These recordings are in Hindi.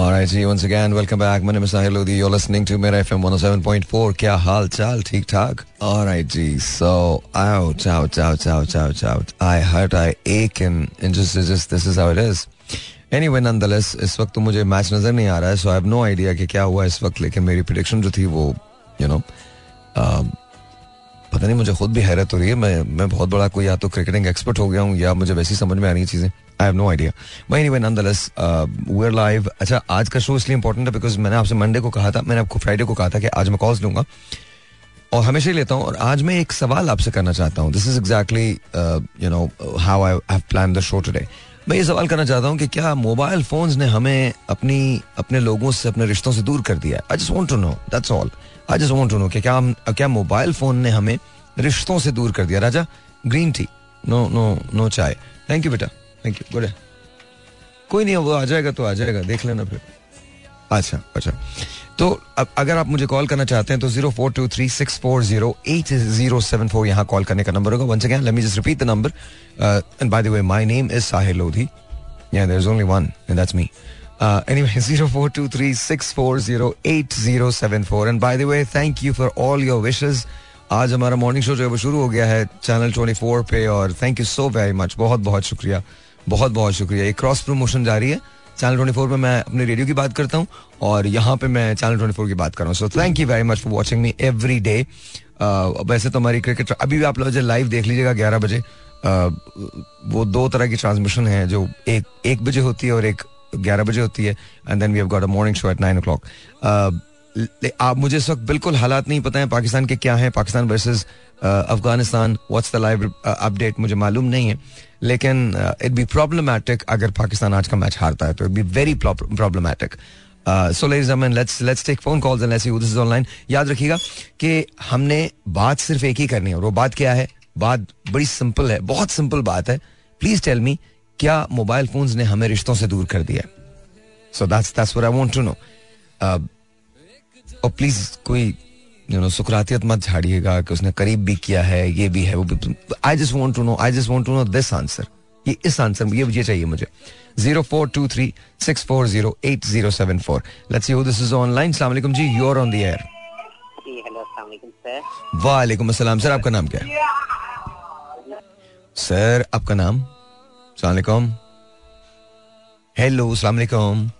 Alright जी, once again welcome back. My name is Sahir Lodhi. You're listening to मेरा FM 107.4. क्या हाल चाल, ठीक ठाक? Alright ji, so out. I hurt, I ache and just this is how it is. Anyway, nonetheless, इस वक्त तो मुझे मैच नजर नहीं आ रहा है, so I have no idea कि क्या हुआ इस वक्त, लेकिन मेरी prediction जो थी वो पता नहीं, मुझे खुद भी हैरत हो रही है. मैं बहुत बड़ा कोई या तो क्रिकेटिंग एक्सपर्ट हो गया हूँ या मुझे वैसी समझ में आ रही है चीज़ें. I have no idea. But anyway nonetheless we are live. अच्छा, आज का शो इसलिए इंपॉर्टेंट है बिकॉज मैंने आपसे मंडे को कहा था, मैंने आपको फ्राइडे को कहा था कि आज मैं कॉल्स लूंगा और हमेशा ही लेता हूँ. और आज मैं एक सवाल आपसे करना चाहता हूँ. This is exactly how I have planned the show today. मैं ये सवाल करना चाहता हूँ कि क्या मोबाइल फोन्स ने हमें अपने लोगों से, अपने रिश्तों से दूर कर दिया है? I just want to know, that's all. I just want to know कि क्या मोबाइल फोन ने हमें रिश्तों से दूर कर दिया? राजा, green tea, no chai. Thank you बेटा, थैंक यू. गुड है, कोई नहीं, वो आ जाएगा तो आ जाएगा, देख लेना फिर. अच्छा, तो अगर आप मुझे कॉल करना चाहते हैं तो 0423640807 यहाँ कॉल करने का नंबर होगा. Once again let me just repeat the number. And by the way my name is Sahil Lodhi. Yeah there is only one and that's me. Anyway 0423640807 and by the way thank you for all your wishes. आज हमारा मॉर्निंग शो जो है वो शुरू हो गया है चैनल 24 पे और thank you so very much. बहुत बहुत शुक्रिया. ये क्रॉस प्रमोशन जारी है. चैनल 24 पे मैं अपने रेडियो की बात करता हूँ और यहाँ पे मैं चैनल 24 की बात कर रहा हूँ. So thank you very much for watching me every day. वैसे तो हमारी क्रिकेट अभी भी आप लोग लाइव देख लीजिएगा 11 बजे. वो दो तरह की ट्रांसमिशन है जो एक बजे होती है और एक 11 बजे होती है. And then we have got a morning show at 9 o'clock. आप मुझे इस वक्त बिल्कुल हालात नहीं पता है पाकिस्तान के क्या है. Pakistan versus Afghanistan what's the live update मुझे मालूम नहीं है, लेकिन इट बी प्रॉब्लमैटिक अगर पाकिस्तान आज का मैच हारता है तो it be very problematic. So let's take phone calls and let's see who this is online. याद रखिएगा कि हमने बात सिर्फ एक ही करनी है और वो बात क्या है? बात बड़ी सिंपल है, बहुत सिंपल बात है. प्लीज टेल मी, क्या मोबाइल फोन्स ने हमें रिश्तों से दूर कर दिया? So that's what I want to know. और प्लीज कोई सुकरातियत मत झाड़िएगा कि उसने करीब भी किया है, ये भी है, वो भी. I just want to know this answer. ये इस आंसर ये चाहिए मुझे. 0423640807 4. Let's see who this is online. अस्सलाम वालेकुम जी, you are on the air. जी हेलो, अस्सलाम वालेकुम सर. वालेकुम अस्सलाम सर. आपका नाम क्या है सर? आपका नाम? अस्सलाम वालेकुम. हेलो, अस्सलाम वालेकुम.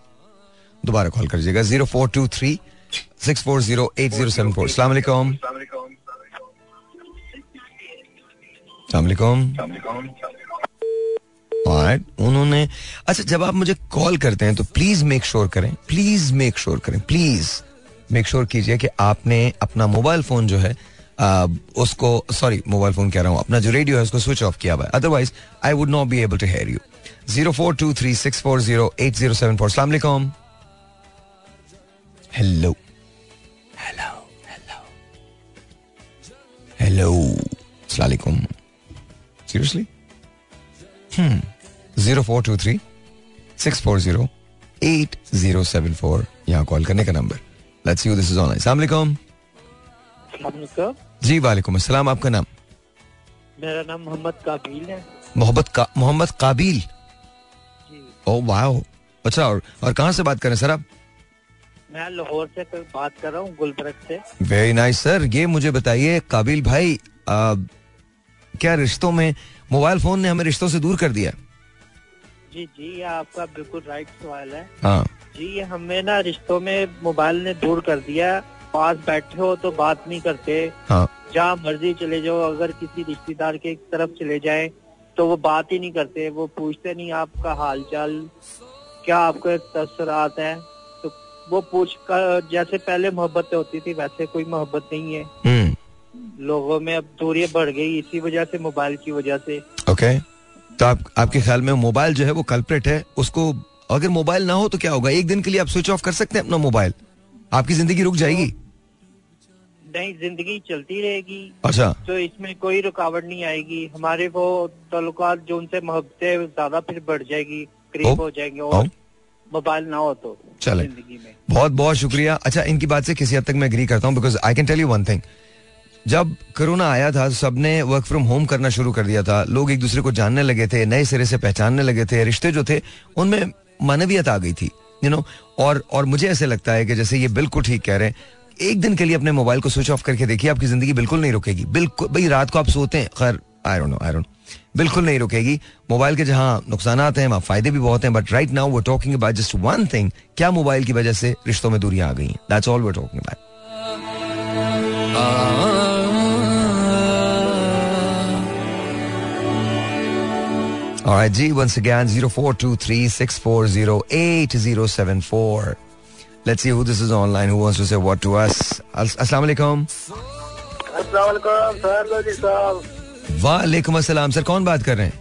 दोबारा कॉल करिएगा 0423640807 4. अस्सलाम वालेकुम. Alright, उन्होंने. अच्छा, जब आप मुझे कॉल करते हैं तो प्लीज मेक श्योर कीजिए कि आपने अपना मोबाइल फोन जो है उसको, सॉरी मोबाइल फोन कह रहा हूँ, अपना जो रेडियो है उसको स्विच ऑफ किया हुआ है. Otherwise I would not be able to hear you. 0423640807 4. अस्सलाम वालेकुम. हेलो. अस्सलामुअलैकुम. सीरियसली? 0423640807 4 यहाँ कॉल करने का number. Let's see who this is online. अस्सलाम वालेकुम. जी वालेकुम अस्सलाम. आपका नाम? मेरा नाम मोहम्मद काबिल है. मोहम्मद काबिल. Oh wow. अच्छा, और कहाँ से बात कर रहे हैं सर आप? मैं लाहौर से बात कर रहा हूँ, गुलबर्ग से. Very nice sir. ये मुझे बताइए काबिल भाई, क्या रिश्तों में मोबाइल फोन ने हमें रिश्तों से दूर कर दिया? जी, आपका बिल्कुल राइट सवाल है. हाँ जी, हमें ना रिश्तों में मोबाइल ने दूर कर दिया. पास बैठे हो तो बात नहीं करते. हाँ, जहाँ मर्जी चले जाओ, अगर किसी रिश्तेदार के तरफ चले जाए तो वो बात ही नहीं करते. वो पूछते नहीं आपका हाल चाल क्या, आपका तसरात है. वो पूछ कर, जैसे पहले मोहब्बत होती थी वैसे कोई मोहब्बत नहीं है. लोगों में अब दूरी बढ़ गई इसी वजह से, मोबाइल की वजह से. ओके, तो आपके ख्याल में मोबाइल जो है वो कल्प्रेट है? उसको, अगर मोबाइल ना हो तो क्या होगा? एक दिन के लिए आप स्विच ऑफ कर सकते हैं अपना मोबाइल, आपकी जिंदगी रुक जाएगी? नहीं, जिंदगी चलती रहेगी. अच्छा, तो इसमें कोई रुकावट नहीं आएगी. हमारे वो तल्लुकात जो उनसे मोहब्बतें ज्यादा फिर बढ़ जाएगी, करीब हो जाएंगे, और मोबाइल ना हो तो चले जिंदगी में. बहुत बहुत शुक्रिया. अच्छा, इनकी बात से किसी हद तक मैं एग्री करता हूँ because I can tell you one thing. जब कोरोना आया था सबने वर्क फ्रॉम होम करना शुरू कर दिया था, लोग एक दूसरे को जानने लगे थे, नए सिरे से पहचानने लगे थे, रिश्ते जो थे उनमें मानवीयत आ गई थी. यू नो, और मुझे ऐसे लगता है कि जैसे ये बिल्कुल ठीक कह रहे हैं, एक दिन के लिए अपने मोबाइल को स्विच ऑफ करके देखिए, आपकी जिंदगी बिल्कुल नहीं रुकेगी. बिल्कुल भाई, रात को आप सोते हैं, खैर आई डोंट नो, बिल्कुल नहीं रुकेगी. मोबाइल के जहाँ नुकसान आते हैं वहाँ फायदे भी बहुत हैं, but right now we are talking about just one thing. क्या मोबाइल की वजह से रिश्तों में दूरियां आ गई हैं? That's all we are talking about. Alright जी, once again 0423640807 4. Let's see who this is online, who wants to say what to us. Assalamu alaikum. Assalamu alaikum Sahir Lodhi साहब. वालेकुम अस्सलाम सर, कौन बात कर रहे हैं?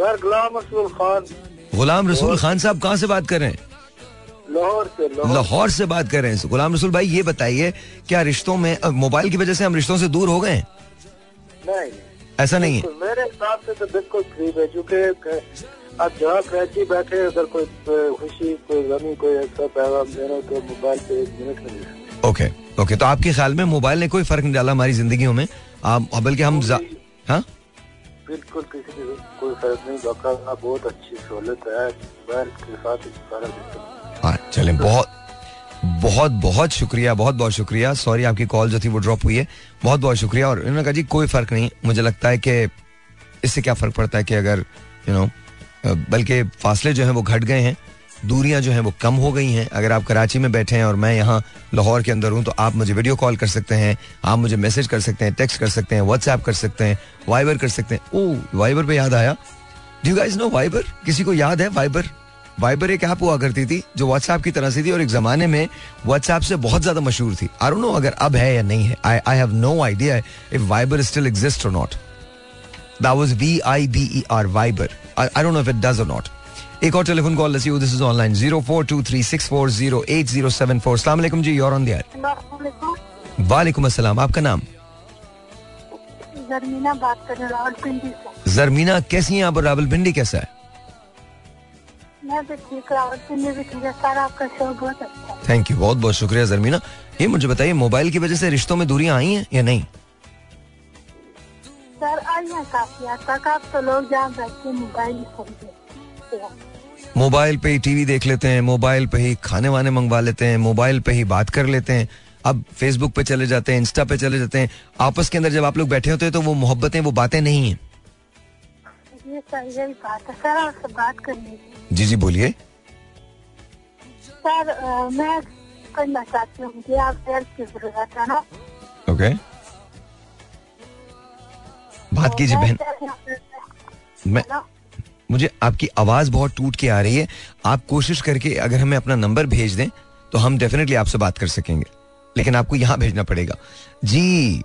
सर गुलाम रसूल खान. गुलाम रसूल खान साहब, कहाँ से बात कर रहे हैं? लाहौर से बात कर रहे हैं. गुलाम रसूल भाई ये बताइए, क्या रिश्तों में मोबाइल की वजह से हम रिश्तों से दूर हो गए? नहीं, ऐसा नहीं है मेरे हिसाब से, तो बिल्कुल ठीक है. क्योंकि अब जहाँ कैची बैठे, अगर कोई खुशी कोई गमी कोई ऐसा पैगाम देना तो मोबाइल पे एक मिनट नहीं. ओके ओके, तो आपके ख्याल में मोबाइल ने कोई फर्क नहीं डाला हमारी जिंदगियों में, बल्कि हम हाँ बिल्कुल किसी की कोई फर्क नहीं डाला. बहुत अच्छी सहूलत है मोबाइल के साथ. हाँ चले, बहुत शुक्रिया, बहुत शुक्रिया. सॉरी आपकी कॉल जो थी वो ड्रॉप हुई है. बहुत शुक्रिया. और इन्होंने कहा जी कोई फ़र्क नहीं. मुझे लगता है कि इससे क्या फ़र्क पड़ता है कि अगर यू नो, बल्कि फासले जो हैं वो घट गए हैं, दूरियां जो हैं वो कम हो गई हैं. अगर आप कराची में बैठे हैं और मैं यहाँ लाहौर के अंदर हूँ, तो आप मुझे वीडियो कॉल कर सकते हैं, आप मुझे मैसेज कर सकते हैं, टेक्स्ट कर सकते हैं, व्हाट्सएप कर सकते हैं, वाइबर कर सकते हैं. ओह वाइबर पर याद आया, do you guys know Viber? किसी को याद है वाइबर? वाइबर एक ऐप हुआ करती थी जो व्हाट्सएप की तरह सी थी, और एक जमाने में व्हाट्सएप से बहुत ज्यादा मशहूर थी. आई डोंट नो अगर अब है या नहीं है. I have no idea if Viber still exist और not. That was VIBER Viber. I don't know if it does और नॉट. एक और telephone call let's you, this is online 0423640807 4. अस्सलाम वालेकुम जी, you are on the air. वालेकुम अस्सलाम. आपका नाम? ज़रमीना बात कर रही हूं रावलपिंडी से. ज़रमीना कैसी हैं आप? रावलपिंडी कैसा है? थैंक यू, बहुत शुक्रिया ज़रमीना. ये मुझे बताइए, मोबाइल की वजह से रिश्तों में दूरियां आई हैं या नहीं? सर आई हैं काफी हद तक. आप तो लोग जहाँ बैठे मोबाइल पे ही टीवी देख लेते हैं, मोबाइल पे ही खाने वाने मंगवा लेते हैं, मोबाइल पे ही बात कर लेते हैं. अब फेसबुक पे चले जाते हैं, इंस्टा पे चले जाते हैं. आपस के अंदर जब आप लोग बैठे होते हैं तो वो मोहब्बतें वो बातें नहीं है. जी जी बोलिए. सर मैं करना चाहती हूँ कि आप हेल्प की जरूरत है ना. ओके बात कीजिए बहन. मैं मुझे आपकी आवाज़ बहुत टूट के आ रही है. आप कोशिश करके अगर हमें अपना नंबर भेज दें तो हम डेफिनेटली आपसे बात कर सकेंगे, लेकिन आपको यहाँ भेजना पड़ेगा. जी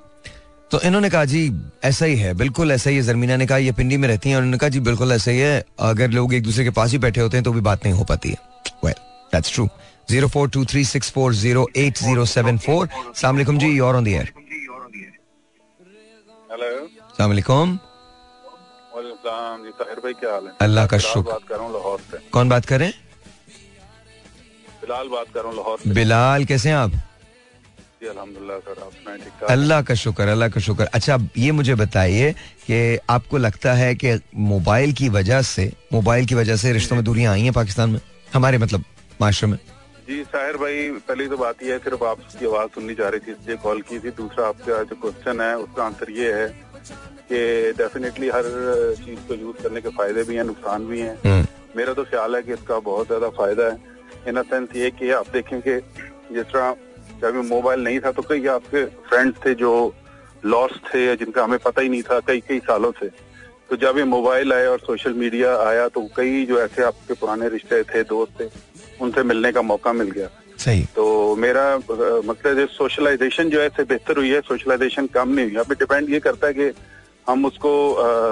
तो इन्होंने कहा जी ऐसा ही है, बिल्कुल ऐसा ही है. ज़रमीना ने कहा ये पिंडी में रहती हैं, और उन्होंने कहा जी बिल्कुल ऐसा ही है. अगर लोग एक दूसरे के पास ही बैठे होते हैं तो भी बात नहीं हो पाती है. Well that's true. 0423640807 4. अस्सलाम वालेकुम जी, you are on the air. Hello अस्सलाम वालेकुम. वालेकुम जी ताहिर भाई, क्या हाल है? अल्लाह का शुक्र. बात कर रहा हूं लाहौर से. कौन बात कर रहे हैं? बिलाल बात कर रहा हूं लाहौर से. बिलाल कैसे हैं आप? अल्हम्दुलिल्लाह सर, आप सुनाएं? ठीक ठाक. अल्लाह का शुक्र, अल्लाह का शुक्र. अच्छा ये मुझे बताइए कि आपको लगता है कि मोबाइल की वजह से रिश्तों में दूरियां आई हैं पाकिस्तान में, हमारे मतलब माशरे में? जी साहिर भाई, पहली तो बात यह है सिर्फ आपकी आवाज़ सुननी चाह रही थी इसलिए कॉल की थी. दूसरा आपका जो क्वेश्चन है उसका आंसर ये है कि डेफिनेटली हर चीज़ को यूज करने के फायदे भी हैं, नुकसान भी हैं. मेरा तो ख्याल है कि इसका बहुत ज्यादा फायदा है, इन अ सेंस ये कि आप देखें कि जिस तरह जब मोबाइल नहीं था तो कई आपके फ्रेंड्स थे जो लॉस्ट थे या जिनका हमें पता ही नहीं था कई सालों से. तो जब ये मोबाइल आया और सोशल मीडिया आया तो कई जो ऐसे आपके पुराने रिश्ते थे, दोस्त थे, उनसे मिलने का मौका मिल गया. सही. तो मेरा मतलब सोशलाइजेशन जो है इससे बेहतर हुई है, सोशलाइजेशन कम नहीं हुई. अब डिपेंड ये करता है कि हम उसको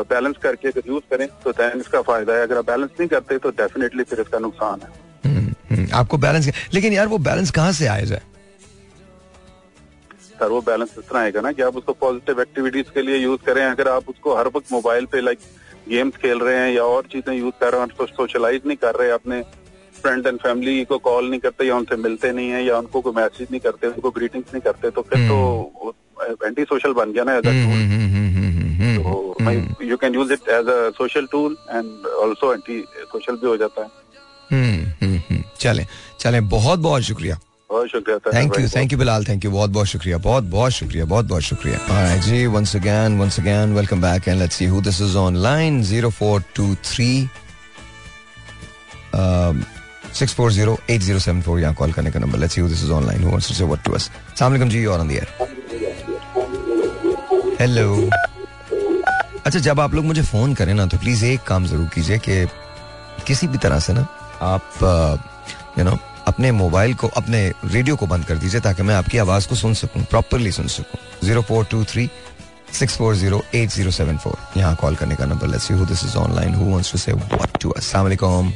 बैलेंस करके अगर यूज करें तो दैन इसका फायदा है, अगर आप बैलेंस नहीं करते तो डेफिनेटली फिर इसका नुकसान है. आपको बैलेंस, लेकिन यार वो बैलेंस कहाँ से आया जाए? सर वो बैलेंस इस तरह आएगा ना कि आप उसको पॉजिटिव एक्टिविटीज के लिए यूज करें. अगर आप उसको हर वक्त मोबाइल पे लाइक गेम्स खेल रहे हैं या और चीजें यूज कर रहे हैं, सोशलाइज नहीं कर रहे, अपने फ्रेंड्स एंड फैमिली को कॉल नहीं करते या उनसे मिलते नहीं है या उनको कोई मैसेज नहीं करते, उनको ग्रीटिंग्स नहीं करते, तो फिर तो एंटी सोशल बन गया ना एज अ टूल. तो you can use it as a social tool and also anti social भी हो जाता है. चलें चलें, बहुत बहुत शुक्रिया, बहुत शुक्रिया, thank you Bilal, thank you, बहुत बहुत शुक्रिया, बहुत बहुत शुक्रिया, बहुत बहुत शुक्रिया. ऑलराइट जी, once again welcome back and let's see who this is online. 0423 6408074 यहाँ कॉल करने का number. Let's see who this is online, who wants to say what to us. अस्सलाम वालेकुम जी, you are on the air. Hello. अच्छा, जब आप लोग मुझे फ़ोन करें ना तो प्लीज़ एक काम ज़रूर कीजिए कि किसी भी तरह से ना आप यू नो अपने मोबाइल को, अपने रेडियो को बंद कर दीजिए ताकि मैं आपकी आवाज़ को सुन सकूँ, प्रॉपरली सुन सकूँ. 0423 6408074 यहाँ कॉल करने का number. Let's see who this is online, who wants to say what to us. अस्सलाम वालेकुम.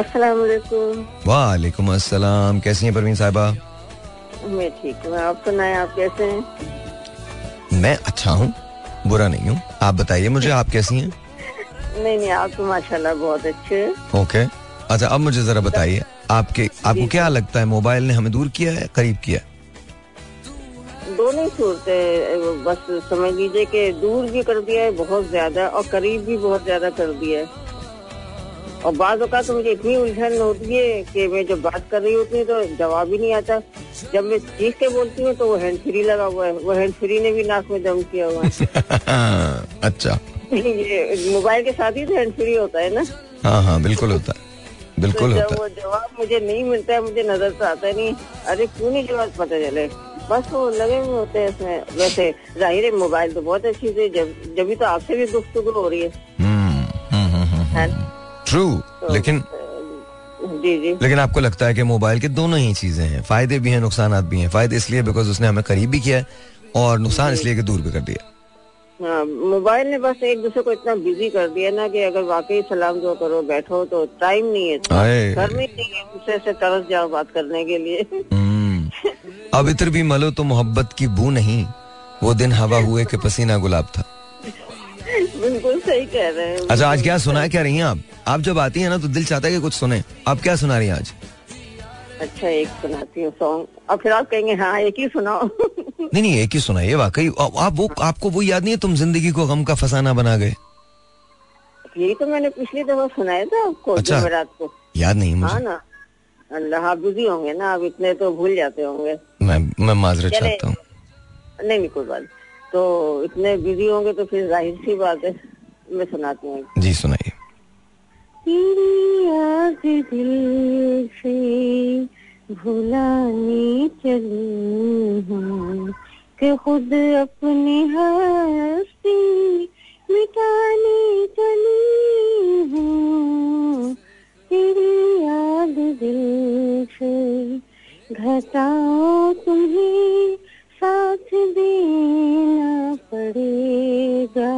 अस्सलाम वालेकुम. वालेकुम अस्सलाम. कैसी हैं परवीन साहिबा? मैं ठीक हूँ, आप सुनाएं, आप कैसे हैं? मैं अच्छा हूँ, बुरा नहीं हूँ. आप बताइए मुझे, आप कैसी हैं? नहीं, आप तो माशाल्लाह बहुत अच्छे. ओके, अच्छा अब मुझे जरा बताइए आपके, आपको क्या लगता है मोबाइल ने हमें दूर किया है, करीब किया? दोनों सूरतें, बस समझ लीजिए कि दूर भी कर दिया है बहुत ज्यादा और करीब भी बहुत ज्यादा कर दिया है. और बात होगा तो मुझे इतनी उलझन होती है कि मैं जब बात कर रही होती हूँ तो जवाब ही नहीं आता, जब मैं चीख के बोलती हूँ तो वो हैंड फ्री लगा हुआ है, वो हैंड फ्री ने भी नाक में दम किया हुआ है. अच्छा, ये मोबाइल के साथ ही तो हैंड फ्री होता है ना. हाँ हाँ, बिल्कुल होता है, बिल्कुल होता है. वो जवाब मुझे नहीं मिलता है, मुझे नजर से आता नहीं, अरे क्यों नहीं जवाब पता चले, बस वो लगे हुए होते हैं इसमें. वैसे जाहिर है मोबाइल तो बहुत अच्छी चीज है, जब तो आपसे भी गुफ्तगू हो रही है. True, लेकिन लेकिन आपको लगता है कि मोबाइल के दोनों ही चीजें हैं, फायदे भी हैं नुकसान भी हैं. फायदे इसलिए बिकॉज उसने हमें करीब भी किया है और नुकसान इसलिए कि दूर भी कर दिया. हाँ, मोबाइल ने बस एक दूसरे को इतना बिजी कर दिया ना कि अगर वाकई सलाम जो करो बैठो तो टाइम नहीं है, घर में नहीं है, दूसरे से तरस जाओ बात करने के लिए. अब इतर भी मलो तो मोहब्बत की बू नहीं, वो दिन हवा हुए के पसीना गुलाब था. बिल्कुल सही कह रहे हैं. अच्छा, आज क्या सुना है, क्या रही हैं आप जब आती हैं ना तो दिल चाहता है कि कुछ सुने, आप क्या सुना रही हैं आज? अच्छा, एक सुनाती हूँ सॉन्ग, अब फिर आप कहेंगे हाँ एक ही सुनाओ. नहीं, एक ही सुनाइए. वाकई आप वो, आपको वो याद नहीं है तुम जिंदगी को गम का फसाना बना गए? यही तो मैंने पिछली दफा सुनाया था आपको. अच्छा, रात को याद नहीं मुझे. हाँ ना, अल्लाह बिजी होंगे ना आप, इतने तो भूल जाते होंगे. मैं माजरत चाहता हूँ. नहीं, कोई बात, तो इतने बिजी होंगे तो फिर जाहिर सी बात है. मैं सुनाती हूँ. जी सुनाइए. तेरी आग दिल से भुलाने चली हूँ कि खुद अपने हस्ती मिटाने चली हूँ, तेरी आग दिल से घटाओ तुम्हें साथ देना पड़ेगा,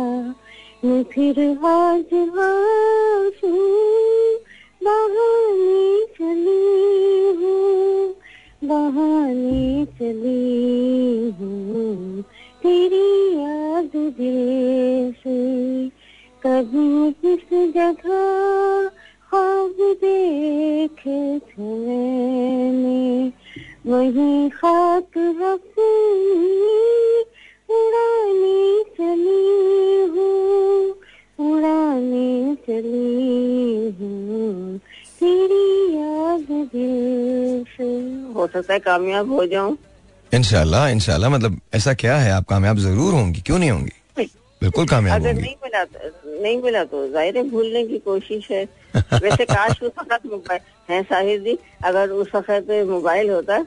मैं फिर आज आंसू बहाने चली हूँ, बहाने चली हूँ, तेरी याद दिल से कभी किस जगह ख्वाब देखे थे मैंने, वही खाक अपनी उड़ाने चली हूँ, उड़ाने चली हूँ, तेरी याद दिल से. हो सकता है कामयाब हो जाऊँ इंशाल्लाह. इंशाल्लाह मतलब ऐसा क्या है, आप कामयाब जरूर होंगी, क्यों नहीं होंगी, बिल्कुल कामयाब. अगर नहीं मिला, नहीं मिला तो जाहिर है भूलने की कोशिश है. वैसे काश उस वक्त मोबाइल है साहिर जी, अगर उस वक्त मोबाइल होता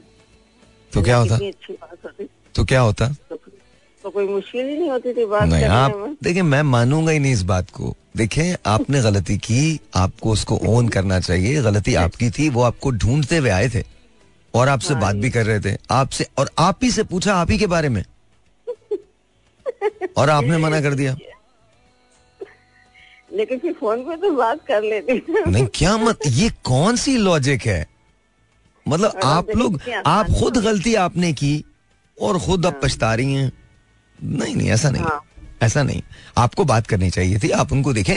तो क्या होता, अच्छी बात होती तो क्या होता, तो कोई मुश्किल ही नहीं होती थी बात करने में. आप देखिए, मैं मानूंगा ही नहीं इस बात को. देखिए, आपने गलती की, आपको उसको ओन करना चाहिए. गलती आपकी थी, वो आपको ढूंढते हुए आए थे और आपसे बात भी कर रहे थे, आपसे, और आप ही से पूछा आप ही के बारे में और आपने मना कर दिया. लेकिन फिर फोन पे तो बात कर लेते नहीं, क्या मत, ये कौन सी लॉजिक है? मतलब आप लोग, आप खुद गलती आपने की और खुद अब पछता रही हैं. नहीं, ऐसा नहीं. हाँ, ऐसा नहीं. आपको बात करनी चाहिए थी. आप उनको देखें,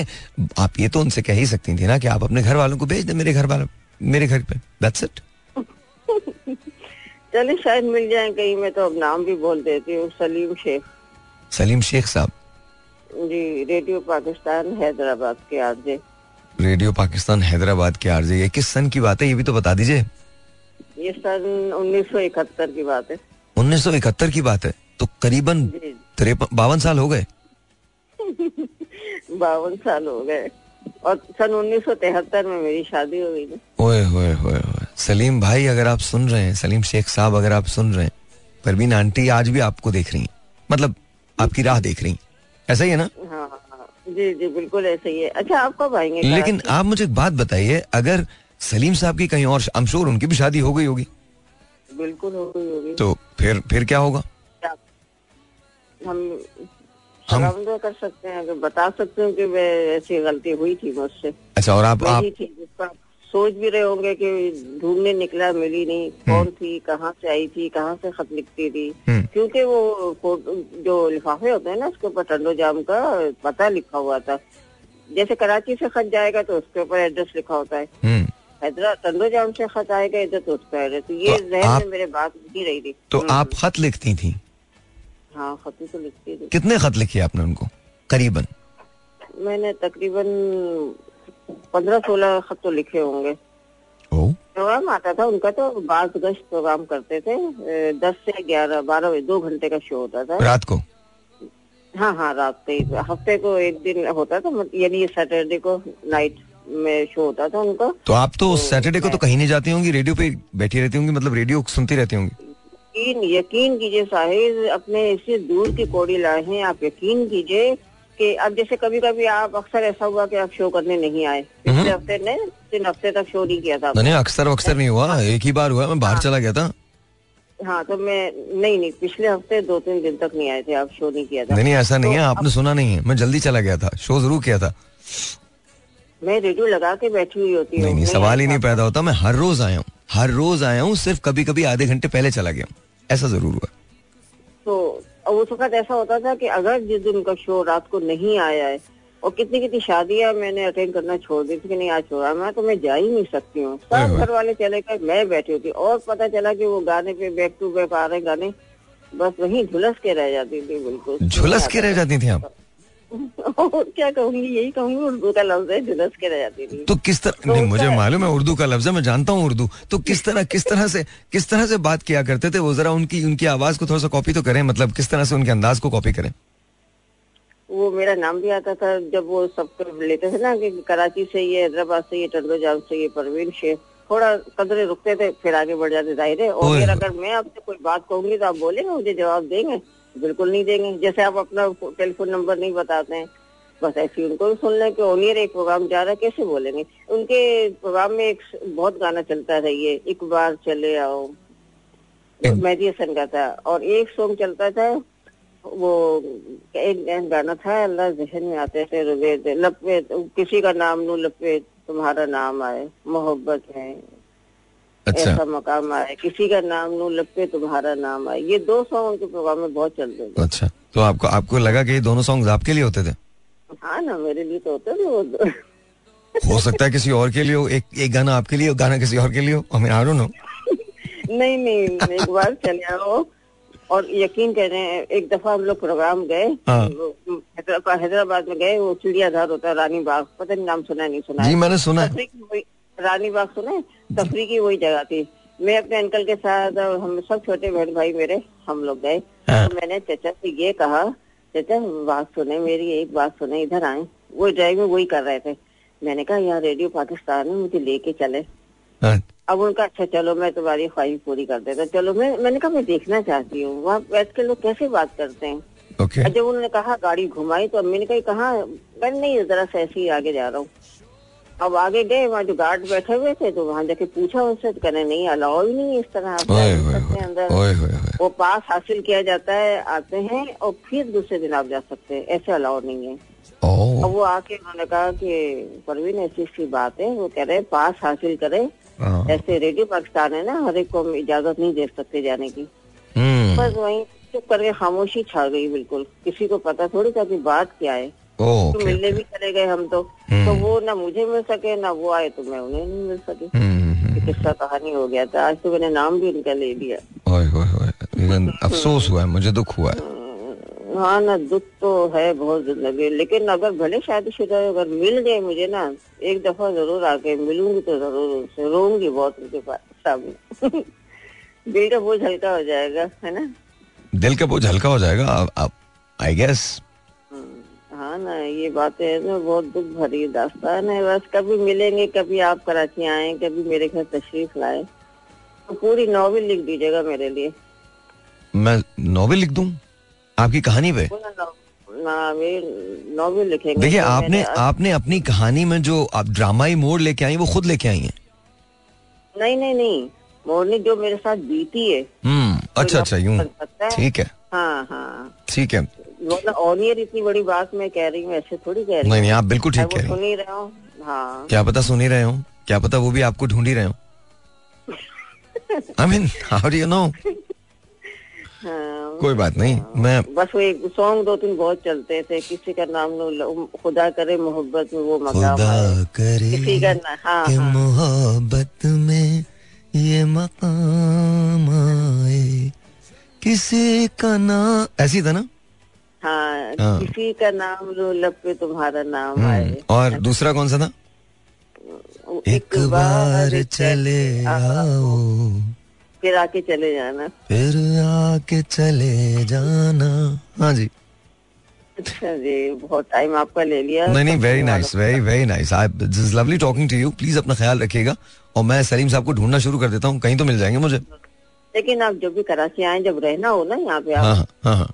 आप ये तो उनसे कह ही सकती थी ना कि आप अपने घर वालों को भेज दें, मेरे घर वालों, मेरे घर पे, दैट्स इट. चलिए, शायद मिल जाए कहीं. मैं तो अब नाम भी बोल देती हूँ, सलीम शेख. सलीम शेख साहब जी, रेडियो पाकिस्तान हैदराबाद के आरजे. रेडियो पाकिस्तान हैदराबाद के आरजे, ये किस सन की बात है ये भी तो बता दीजिए। ये सन 1971 की बात है। 1971 की बात है तो करीबन 52 साल हो गए। 52 साल हो गए और सन 1973 में मेरी शादी हो गई। ओए होए होए होए। सलीम भाई अगर आप सुन रहे हैं, सलीम शेख साहब अगर आप सुन रहे हैं, परवीन आंटी आज भी आपको देख रही हैं, मतलब आपकी राह देख रही हैं, ऐसा ही है ना? हाँ जी जी बिल्कुल ऐसा ही है। अच्छा आपका भाई है, लेकिन आप मुझे एक बात बताइए, अगर सलीम साहब की कहीं और, आई एम श्योर उनकी भी शादी हो गई होगी। बिल्कुल हो गई होगी। तो फिर क्या होगा? हम कर सकते हैं कि बता सकते हूँ कि मैं ऐसी गलती हुई थी मुझसे। अच्छा और आप सोच भी रहे होंगे कि ढूंढने निकला मिली नहीं, कौन थी, कहाँ से आई थी, कहाँ से खत लिखती थी, क्योंकि वो जो लिफाफे होते हैं ना उसके ऊपर तंदोजाम का पता लिखा हुआ था। जैसे कराची से खत जाएगा तो उसके ऊपर एड्रेस लिखा होता है, तंदोजाम से खत आएगा इधर तो उसका एड्रेस। ये जहन में मेरे बात नहीं रही थी। तो आप खत लिखती थी? हाँ खत तो लिखती थी। कितने खत लिखे आपने उनको करीबन? मैंने तकरीबन 15-16 खत तो लिखे होंगे। प्रोग्राम आता था उनका तो बाज गश्त प्रोग्राम करते थे, 10 से 11-12 बजे 2 घंटे का शो होता था रात को। हाँ हाँ रात को, हफ्ते को एक दिन होता था, यानी सैटरडे को नाइट में शो होता था उनका। तो आप तो सैटरडे को तो कहीं नहीं जाती होंगी, रेडियो पे बैठी रहती होंगी, मतलब रेडियो सुनती रहती होंगी। यकीन कीजिए साहिर, अपने इससे दूर की कोड़ी लाए हैं आप, यकीन कीजिए कि अब जैसे कभी कभी आप, अक्सर ऐसा हुआ कि आप शो करने नहीं आए, पिछले हफ्ते ने 3 हफ्ते तक शो नहीं किया था। मैंने अक्सर नहीं हुआ, एक ही बार हुआ, मैं बाहर चला गया था। हाँ तो मैं नहीं पिछले हफ्ते 2-3 दिन तक नहीं आए थे आप, शो नहीं किया था। नहीं ऐसा नहीं है, आपने सुना नहीं है, मैं जल्दी चला गया था, शो जरूर किया था। मैं रेडियो लगा के बैठी हुई होती हूँ, सवाल ही नहीं पैदा होता। मैं हर रोज आया हूँ, सिर्फ कभी कभी आधे घंटे पहले चला गया हूँ, ऐसा जरूर हुआ। तो उस वक्त ऐसा होता था कि अगर जिस दिन का शो रात को नहीं आया है, और कितनी शादियां मैंने अटेंड करना छोड़ दी थी कि नहीं आज छोड़ा मैं, तो मैं जा ही नहीं सकती हूँ। सब घर वाले चले गए, मैं बैठी होती, और पता चला कि वो गाने पे बैक टू बैक आ रहे गाने, बस वहीं झुलस के रह जाती थी। बिल्कुल झुलस के रह जाती थी आप? क्या कहूँगी, यही कहूँगी, उर्दू का लफ्ज है झुलस के रह जाती थी। तो किस तरह, नहीं मुझे मालूम है उर्दू का लफ्ज है, मैं जानता हूँ उर्दू, तो किस तरह से बात किया करते थे वो? जरा उनकी आवाज को थोड़ा सा कॉपी तो करें, मतलब किस तरह से उनके अंदाज को कॉपी करें। वो मेरा नाम भी आता था जब वो सबको लेते थे ना कि कराची से ये, हैदराबाद से ये, तंदोजाम से ये, परवीन शेख, थोड़ा कदरे रुकते थे फिर आगे बढ़ जाते जाहिर है। और अगर मैं आपसे कोई बात कहूँगी तो आप बोलेंगे मुझे जवाब देंगे? बिल्कुल नहीं देंगे। जैसे आप अपना टेलीफोन नंबर नहीं बताते हैं, बस ऐसे उनको भी सुन लें कि ओनियर एक प्रोग्राम जा रहा है, कैसे बोलेंगे। उनके प्रोग्राम में एक बहुत गाना चलता था, ये एक बार चले आओ, मेहदी हसन का था, और एक सॉन्ग चलता था वो, एक गाना था अल्लाह जहन में आते थे रुबेद लपे, किसी का नाम नू लपे तुम्हारा नाम आए मोहब्बत है, अच्छा ऐसा मकाम आए, किसी का नाम नू लपे तुम्हारा नाम आए, ये 2 सॉन्ग उनके प्रोग्राम में बहुत चलते थे। अच्छा तो आपको लगा कि ये दोनों सॉन्ग आपके लिए होते थे? हाँ ना मेरे लिए तो होते थे। हो सकता है किसी और के लिए हो, एक गाना आपके लिए, गाना किसी और के लिए हो, हमें आरो ना। नहीं एक बार चले आओ, और यकीन कर रहे हैं एक दफा हम लोग प्रोग्राम गए हैदराबाद में गए, वो चिड़ियाघर होता है रानी बाग, पता नहीं नाम सुना है नहीं सुना? जी मैंने सुना है, रानी बाग सुना है, तफरी की वही जगह थी। मैं अपने अंकल के साथ और हम सब छोटे बहन भाई मेरे, हम लोग गए तो मैंने चाचा से ये कहा, चाचा बात सुने मेरी, एक बात सुने, इधर आए, वो ड्राइविंग वही कर रहे थे, मैंने कहा यहाँ रेडियो पाकिस्तान में मुझे लेके चले। अब उनका अच्छा चलो मैं तुम्हारी ख्वाहिश पूरी कर देता, चलो मैंने कहा मैं देखना चाहती हूँ वहाँ बैठ के लोग कैसे बात करते हैं। okay. जब उन्होंने कहा गाड़ी घुमाई तो अम्मी ने कहा मैं नहीं जरा से ऐसे ही आगे जा रहा हूँ। अब आगे गए, वहाँ जो गार्ड बैठे हुए थे तो वहाँ जाके पूछा उनसे, कहने नहीं अलाउ ही नहीं इस तरह आप सकते अंदर, वो पास हासिल किया जाता है, आते हैं और फिर दूसरे दिन आप जा सकते हैं, ऐसे अलाउ नहीं है। अब वो आके उन्होंने कहा कि परवीन ऐसी सी बात है, वो कह रहे पास हासिल करे, ऐसे रेडियो पाकिस्तान है ना, हर एक को इजाजत नहीं दे सकते जाने की। बस वहीं चुप करके खामोशी छा गई, बिल्कुल किसी को पता थोड़ी था कि बात क्या है। तो मिलने भी चले गए हम तो वो ना मुझे मिल सके ना वो आए तो मैं उन्हें नहीं मिल सकी, किस्सा कहानी हो गया था। आज तो मैंने नाम भी उनका ले लिया, अफसोस हुआ है मुझे, दुख हुआ है। हाँ ना, दुख तो है बहुत जिंदगी, लेकिन अगर भले शादीशुदा अगर मिल जाए मुझे ना, एक दफा जरूर आके मिलूंगी तो जरूर उनसे, रोऊंगी बहुत उनके पास सामने दिल का बोझ हल्का हो जाएगा, है ना, दिल का बोझ हल्का हो जाएगा आई गेस। हाँ ना, ये बातें है तो बहुत दुख भरी दास्तान है। बस कभी मिलेंगे, कभी आप कराची आए, कभी मेरे घर तशरीफ लाए तो पूरी नॉवेल लिख दीजिएगा मेरे लिए। मैं नॉवेल लिख दूं आपकी कहानी पे? नॉवेल लिखेंगे। देखिए आपने अपनी कहानी में जो आप ड्रामाई मोड़ लेके आई वो खुद लेके आई हैं? नहीं, मोड़ नहीं, जो मेरे साथ बीती है। अच्छा, यूं ठीक है। हाँ ठीक है, इतनी बड़ी बात मैं कह रही हूँ, ऐसे थोड़ी कह रही। नहीं, आप बिल्कुल ठीक कह रही हो। हाँ, क्या पता सुन ही रहे हो, क्या पता वो भी आपको ढूंढ ही रहे हो। I mean, how do you know? कोई बात नहीं, मैं बस वो एक सॉन्ग दो तीन बहुत चलते थे, किसी का नाम लो, खुदा करे मोहब्बत में वो मकाम, खुदा करे किसी का नाम मोहब्बत में ये मकाम आए, किसी का नाम, ऐसी था ना। हाँ, किसी का नाम लो लब पे तुम्हारा नाम आए। और दूसरा कौन सा था? एक बार चले आओ फिर आके चले जाना, फिर आके चले जाना। हाँ जी, अच्छा जी, बहुत टाइम आपका ले लिया। नहीं, very nice, very very nice, this is lovely talking to you. Please अपना ख्याल रखिएगा और मैं सलीम साहब को ढूंढना शुरू कर देता हूँ, कहीं तो मिल जाएंगे मुझे। लेकिन आप जब भी कराची आए, जब रहना हो ना यहाँ पे, आप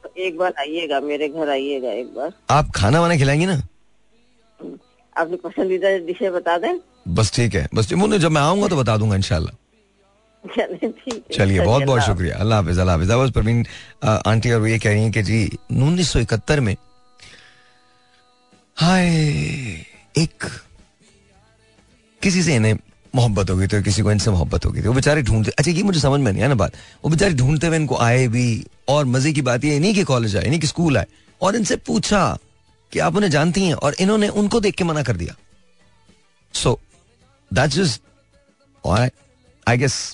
तो एक बार आइएगा, मेरे घर आइएगा एक बार। आप खाना वाना खिलाएंगी ना? आपकी पसंदीदा डिशें बता दें। बस ठीक है, बस मुझे जब मैं आऊंगा तो बता दूंगा इंशाल्लाह। चलिए, बहुत बहुत शुक्रिया, अल्लाह हाफिज, अल्लाह हाफिज। बस परवीन आंटी और ये कह रही हैं कि जी 1971 में हाय एक किसी से इन्हें मोहब्बत हो गई तो किसी को इनसे मोहब्बत हो गई थी, वो बेचारे ढूंढते। अच्छा, ये मुझे समझ में नहीं आया ना बात, वो बेचारे ढूंढते हुए इनको आए भी, और मजे की बात ये इन्हीं के कॉलेज आए, इन्हीं के स्कूल आए, और इनसे पूछा कि आप उन्हें जानती हैं, और इन्होंने उनको देख के मना कर दिया। So that's just alright I guess.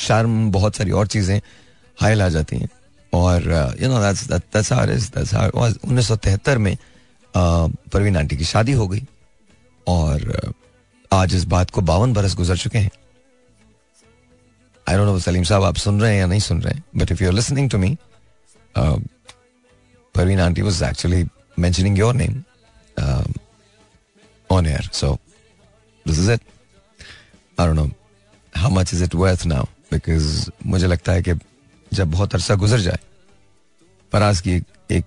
शर्म, बहुत सारी और चीजें हायल आ जाती हैं, और you know that's how it is, that's how it was. 1973 में परवीन आंटी की शादी हो गई, और आज इस बात को 52 बरस गुजर चुके हैं। आई डोंट नो सलीम साहब आप सुन रहे हैं या नहीं सुन रहे हैं, but if you are listening to me, Parveen aunty was actually mentioning your name on air, so this is it. I don't know how much is it worth now, because मुझे लगता है कि जब बहुत अरसा गुजर जाए। फराज की एक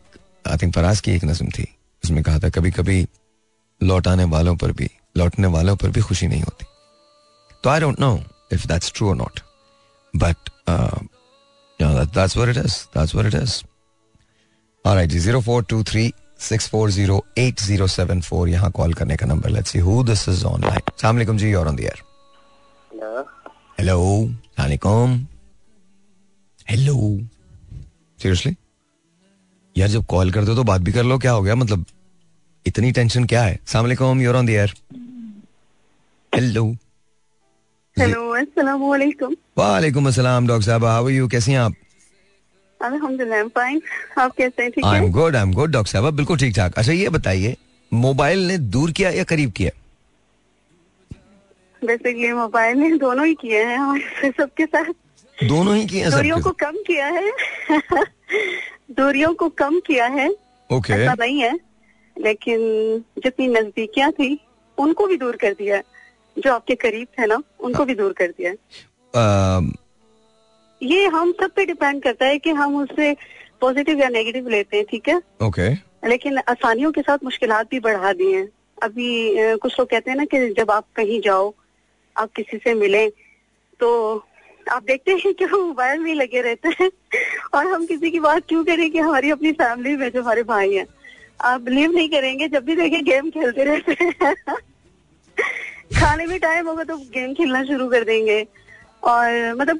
आई थिंक फराज की एक नज़्म थी, उसमें कहा था कभी कभी लौटने वालों पर भी खुशी नहीं होती। तो I don't know if that's true और not, but that's what it is, that's what it is. Alright जी, 0423-640-8074 यहाँ कॉल करने का number. Let's see who this is online. अस्सलाम वालेकुम जी, और ऑन द एयर। हेलो, सलाम हेलो। सीरियसली यार, जब कॉल करते हो तो बात भी कर लो, क्या हो गया, मतलब इतनी टेंशन क्या है। सलाम वालेकुम, you are on the air. Hello, अस्सलाम वालेकुम। वालेकुम अस्सलाम। डॉक्टर साहब, हाउ आर यू, कैसी हैं आप? अल्हम्दुलिल्लाह, आई एम फाइन, आप कैसे हैं? ठीक है, आई एम गुड डॉक्टर साहब, बिल्कुल ठीक ठाक। अच्छा ये बताइए, मोबाइल ने दूर किया या करीब किया? बेसिकली मोबाइल ने दोनों ही किए हैं, और सबके साथ दोनों ही किए हैं। दूरियों को कम किया है दूरियों को कम किया है, ओके, ऐसा नहीं है, लेकिन जितनी नजदीकियां थी उनको भी दूर कर दिया है, जो आपके करीब थे ना उनको भी दूर कर दिया है। ये हम सब पे डिपेंड करता है कि हम उससे पॉजिटिव या नेगेटिव लेते हैं, ठीक है, ओके। लेकिन आसानियों के साथ मुश्किलात भी बढ़ा दी हैं। अभी कुछ लोग कहते हैं ना कि जब आप कहीं जाओ, आप किसी से मिले, तो आप देखते हैं कि हम मोबाइल में लगे रहते हैं और हम किसी की बात क्यों करें कि हमारी अपनी फैमिली में जो हमारे भाई हैं, आप बिलीव नहीं करेंगे, जब भी देखें गेम खेलते रहते हैं खाने में टाइम होगा तो गेम खेलना शुरू कर देंगे, और मतलब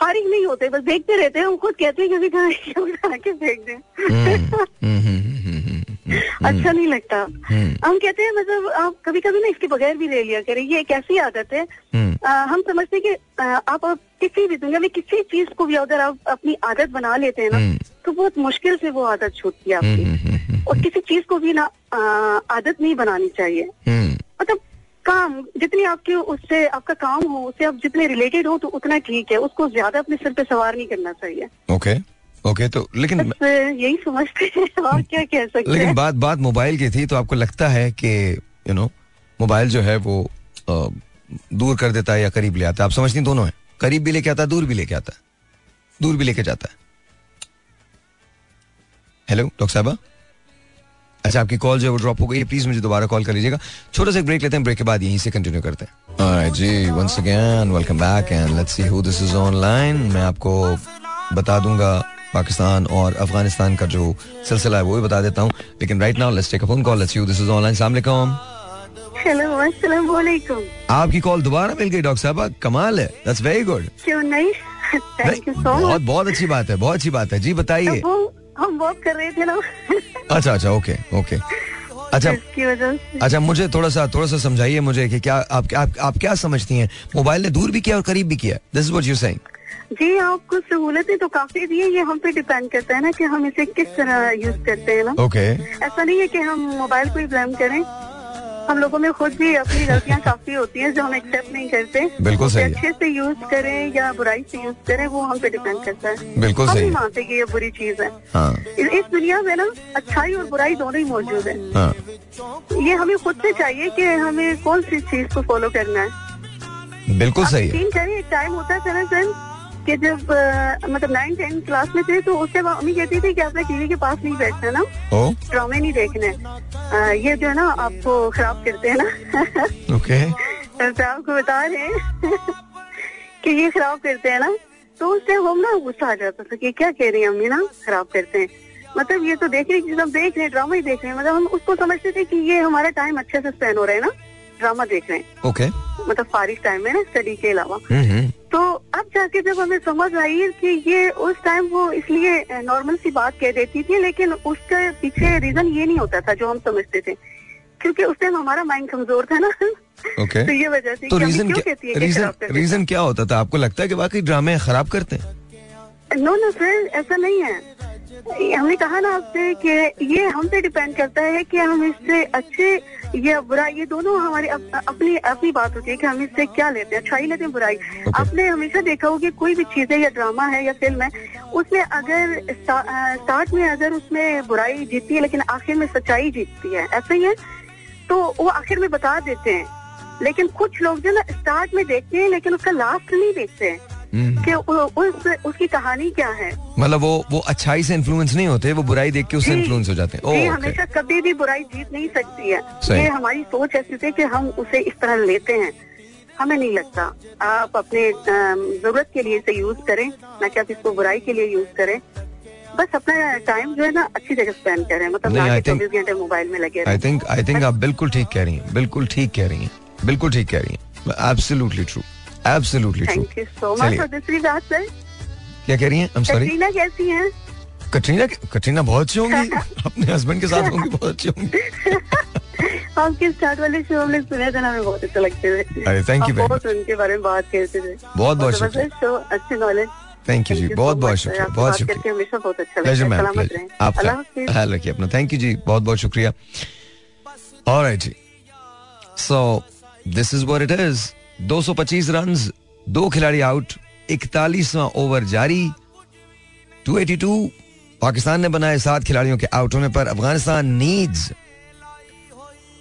फारिग नहीं होते, बस देखते रहते हैं। हम खुद कहते हैं कि कभी खाना के फेंक दें अच्छा नहीं लगता। हम कहते हैं मतलब आप कभी कभी ना इसके बगैर भी ले लिया करें, ये एक ऐसी आदत है। हम समझते हैं कि आप किसी भी दुनिया में किसी चीज को भी अगर आप अपनी आदत बना लेते हैं ना तो बहुत मुश्किल से वो आदत छूटती है आपकी। और किसी चीज को भी ना आदत नहीं बनानी चाहिए, मतलब काम जितनी आपके उससे आपका काम हो उससे आप जितने रिलेटेड हो तो उतना ठीक है, उसको ज्यादा अपने सिर पे सवार नहीं करना चाहिए। ओके, तो लेकिन यही समझते हैं और क्या कह सकते हैं। लेकिन बात मोबाइल की थी, तो आपको लगता है कि यू नो मोबाइल जो है वो दूर कर देता है या करीब ले आता है? आप समझती दोनों है, करीब भी लेके आता है, दूर भी लेके आता है, दूर भी लेके जाता है। हेलो डॉक्टर साहब, अच्छा आपकी कॉल जो है वो ड्रॉप हो गई है, प्लीज मुझे दोबारा कॉल कर लीजिएगा। छोटा सा ब्रेक लेते हैं, ब्रेक के बाद यहीं से कंटिन्यू करते हैं। Alright, जी once again welcome back and let's see who this is online। मैं आपको बता दूंगा पाकिस्तान और अफगानिस्तान का जो सिलसिला है वो भी बता देता हूँ, लेकिन right now let's take a phone call, let's see who this is online. अस्सलाम वालेकुम। हेलो, अस्सलाम वालेकुम। आपकी कॉल दोबारा मिल गई डॉक्टर साहब, कमाल है, that's very good. Thank you so much, बहुत अच्छी बात है, बहुत अच्छी बात है जी। बताइए। हम वॉक कर रहे थे ना। अच्छा ओके अच्छा मुझे थोड़ा सा समझाइए मुझे कि क्या आप क्या समझती हैं, मोबाइल ने दूर भी किया और करीब भी किया? This is what you saying. जी, आपको सहूलतें तो काफी दी है, ये हम पे डिपेंड करता है ना कि हम इसे किस तरह यूज करते हैं ना। ओके, ऐसा नहीं है कि हम मोबाइल को ही ब्लेम करें, हम लोगों में खुद भी अपनी गलतियाँ काफी होती हैं जो हम एक्सेप्ट नहीं करते। बिल्कुल सही। अच्छे से यूज करें या बुराई से यूज करें वो हम पे डिपेंड करता है। बिल्कुल सही। हम मानते कि ये बुरी चीज है। हाँ। इस दुनिया में ना अच्छाई और बुराई दोनों ही मौजूद है। हाँ। ये हमें खुद से चाहिए कि हमें कौन सी चीज को फॉलो करना है। बिल्कुल सही। एक टाइम होता था ना सर कि जब मतलब 9-10 क्लास में थे तो उससे मम्मी कहती थी कि आपने टीवी के पास नहीं बैठना ना, ड्रामे नहीं देखने, ये जो है ना आपको खराब करते हैं ना। ओके, तो आपको बता रहे हैं कि ये खराब करते हैं ना, तो उससे हम ना गुस्सा आ जाता था कि क्या कह रही है अम्मी ना खराब करते हैं, मतलब ये तो देख रही चीज हम देख रहे हैं, ड्रामा ही देख रहे हैं, मतलब हम उसको समझते थे कि ये हमारा टाइम अच्छे से स्पेंड हो रहा है ना, ड्रामा देख रहे हैं। ओके, मतलब फारिग टाइम है ना स्टडी के अलावा। तो अब जाके जब हमें समझ आई कि ये उस टाइम वो इसलिए नॉर्मल सी बात कह देती थी, लेकिन उसके पीछे रीजन ये नहीं होता था जो हम समझते थे, क्योंकि उस टाइम हमारा माइंड कमजोर था ना। ओके, तो ये वजह से। तो रीजन क्या होता था? आपको लगता है कि वाकई ड्रामे खराब करते हैं? नो सर, ऐसा नहीं है। हमने कहा ना आपसे कि ये हम पे डिपेंड करता है कि हम इससे अच्छे या बुरा, ये दोनों हमारे अपनी बात होती है कि हम इससे क्या लेते हैं, अच्छाई लेते हैं बुराई। आपने हमेशा देखा होगा कोई भी चीज है या ड्रामा है या फिल्म है, उसमें अगर स्टार्ट में अगर उसमें बुराई जीतती है लेकिन आखिर में सच्चाई जीतती है, ऐसा ही है। तो वो आखिर में बता देते हैं, लेकिन कुछ लोग जो ना स्टार्ट में देखते हैं लेकिन उसका लास्ट नहीं देखते हैं कि उसकी कहानी क्या है, मतलब वो अच्छाई से इन्फ्लुएंस नहीं होते, वो बुराई देख के उससे इन्फ्लुएंस हो जाते हैं। ये हमेशा कभी भी बुराई जीत नहीं सकती है, ये हमारी सोच ऐसी थी कि हम उसे इस तरह लेते हैं। हमें नहीं लगता, आप अपने जरूरत के लिए इसे यूज करें, ना कि आप इसको बुराई के लिए यूज करें, बस अपना टाइम जो है ना अच्छी जगह स्पेंड करें, मतलब 24 घंटे मोबाइल में लगे। आई थिंक आप बिल्कुल ठीक कह रही हैं, absolutely true. Thank you so much। और दूसरी बात सर, क्या कह रही हैं? I'm sorry। कटरीना कैसी हैं? कटरीना बहुत अच्छी होंगी, अपने हस्बैंड के साथ होंगी, बहुत अच्छी होंगी। आपके स्टार्ट वाले शो हमने सुने थे ना, हमें बहुत अच्छे लगते थे। अरे थैंक यू, बहुत उनके बारे में बात करते थे, बहुत शुक्रिया शो, अच्छी नॉलेज। थैंक यू जी, बहुत शुक्रिया, बहुत शुक्रिया, आपका ख्याल रखिए अपना। थैंक यू जी, बहुत शुक्रिया। ऑलराइट जी, so this is what it is. 225 run, 2 खिलाड़ी आउट, 41वां ओवर जारी, 282। पाकिस्तान ने बनाए 7 खिलाड़ियों के आउट होने पर। Afghanistan needs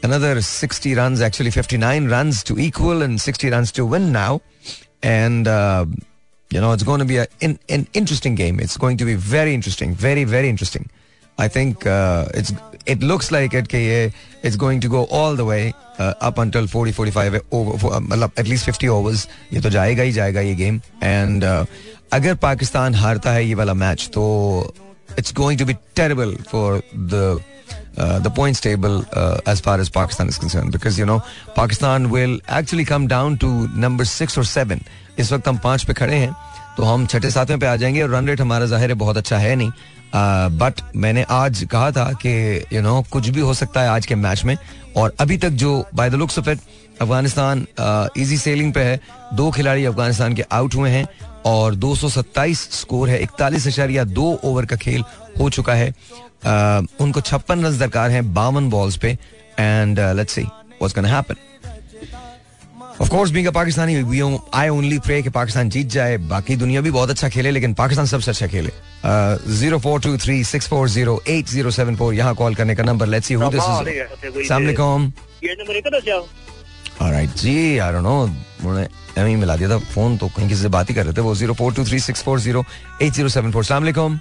another 60 run, actually 59 run to equal and 60 run to win now, and you know it's going to be an interesting game, it's going to be very interesting, very interesting। I think it looks like it कि ये it's going to go all the way up until 40-45 over, मतलब at least 50 overs। ये तो जाएगा ही जाएगा ये गेम। and अगर पाकिस्तान हारता है ये वाला मैच तो it's going to be terrible for the points table as far as Pakistan is concerned, because you know Pakistan will actually come down to number 6 or 7। इस वक्त हम 5 पे खड़े हैं, तो हम छठे सातवें पे आ जाएंगे और रन रेट हमारा जाहिर है बहुत अच्छा है नहीं, बट मैंने आज कहा था कि यू नो कुछ भी हो सकता है आज के मैच में. और अभी तक जो by the looks of it Afghanistan easy sailing पे है. 2 खिलाड़ी अफगानिस्तान के आउट हुए हैं और 227 स्कोर है. 41.2 ओवर का खेल हो चुका है. उनको 56 रन दरकार हैं 52 बॉल्स पे. And let's see what's gonna happen. Of course being a Pakistani I only pray कि पाकिस्तान जीत जाए. बाकी दुनिया भी बहुत अच्छा खेले लेकिन पाकिस्तान सबसे अच्छा खेले. 0423640807 यहाँ कॉल करने का number. Let's see who this is. अस्सलाम वालेकुम. ये नंबर एक दो. ऑलराइट जी. आई डोंट नो उन्होंने एम मिला दिया था फोन तो कहीं किसी से बात ही कर रहे थे वो. 0423640807. अस्सलाम वालेकुम.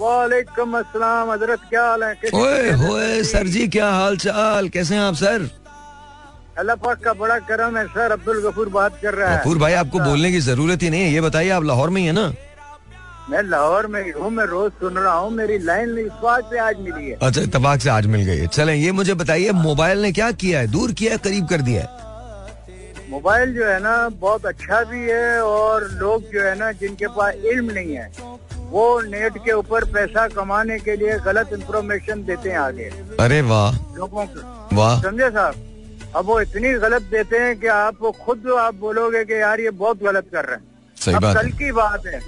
वालेकुम अस्सलाम हजरत. क्या हाल है? ओए होए सर जी क्या हाल चाल, कैसे हैं आप सर? अल्लाह पाक का बड़ा करम है सर. अब्दुल गफूर बात कर रहा है. गफूर भाई आपको बोलने की जरूरत ही नहीं है. ये बताइए आप लाहौर में ही है ना? मैं लाहौर में हूँ. मैं रोज सुन रहा हूँ. मेरी लाइन इत्तेफाक से आज मिली है. अच्छा इत्तेफाक से आज मिल गई है. चलें ये मुझे बताइए मोबाइल ने क्या किया है, दूर किया है करीब कर दिया है? मोबाइल जो है ना बहुत अच्छा भी है और लोग जो है ना जिनके पास इल्म नहीं है वो नेट के ऊपर पैसा कमाने के लिए गलत इंफॉर्मेशन देते हैं आगे. अरे वाह लोगों को. वाह समझे साहब. अब वो इतनी गलत देते हैं कि आपको खुद आप बोलोगे कि यार ये बहुत गलत कर रहे हैं. सही बात. कल की बात है.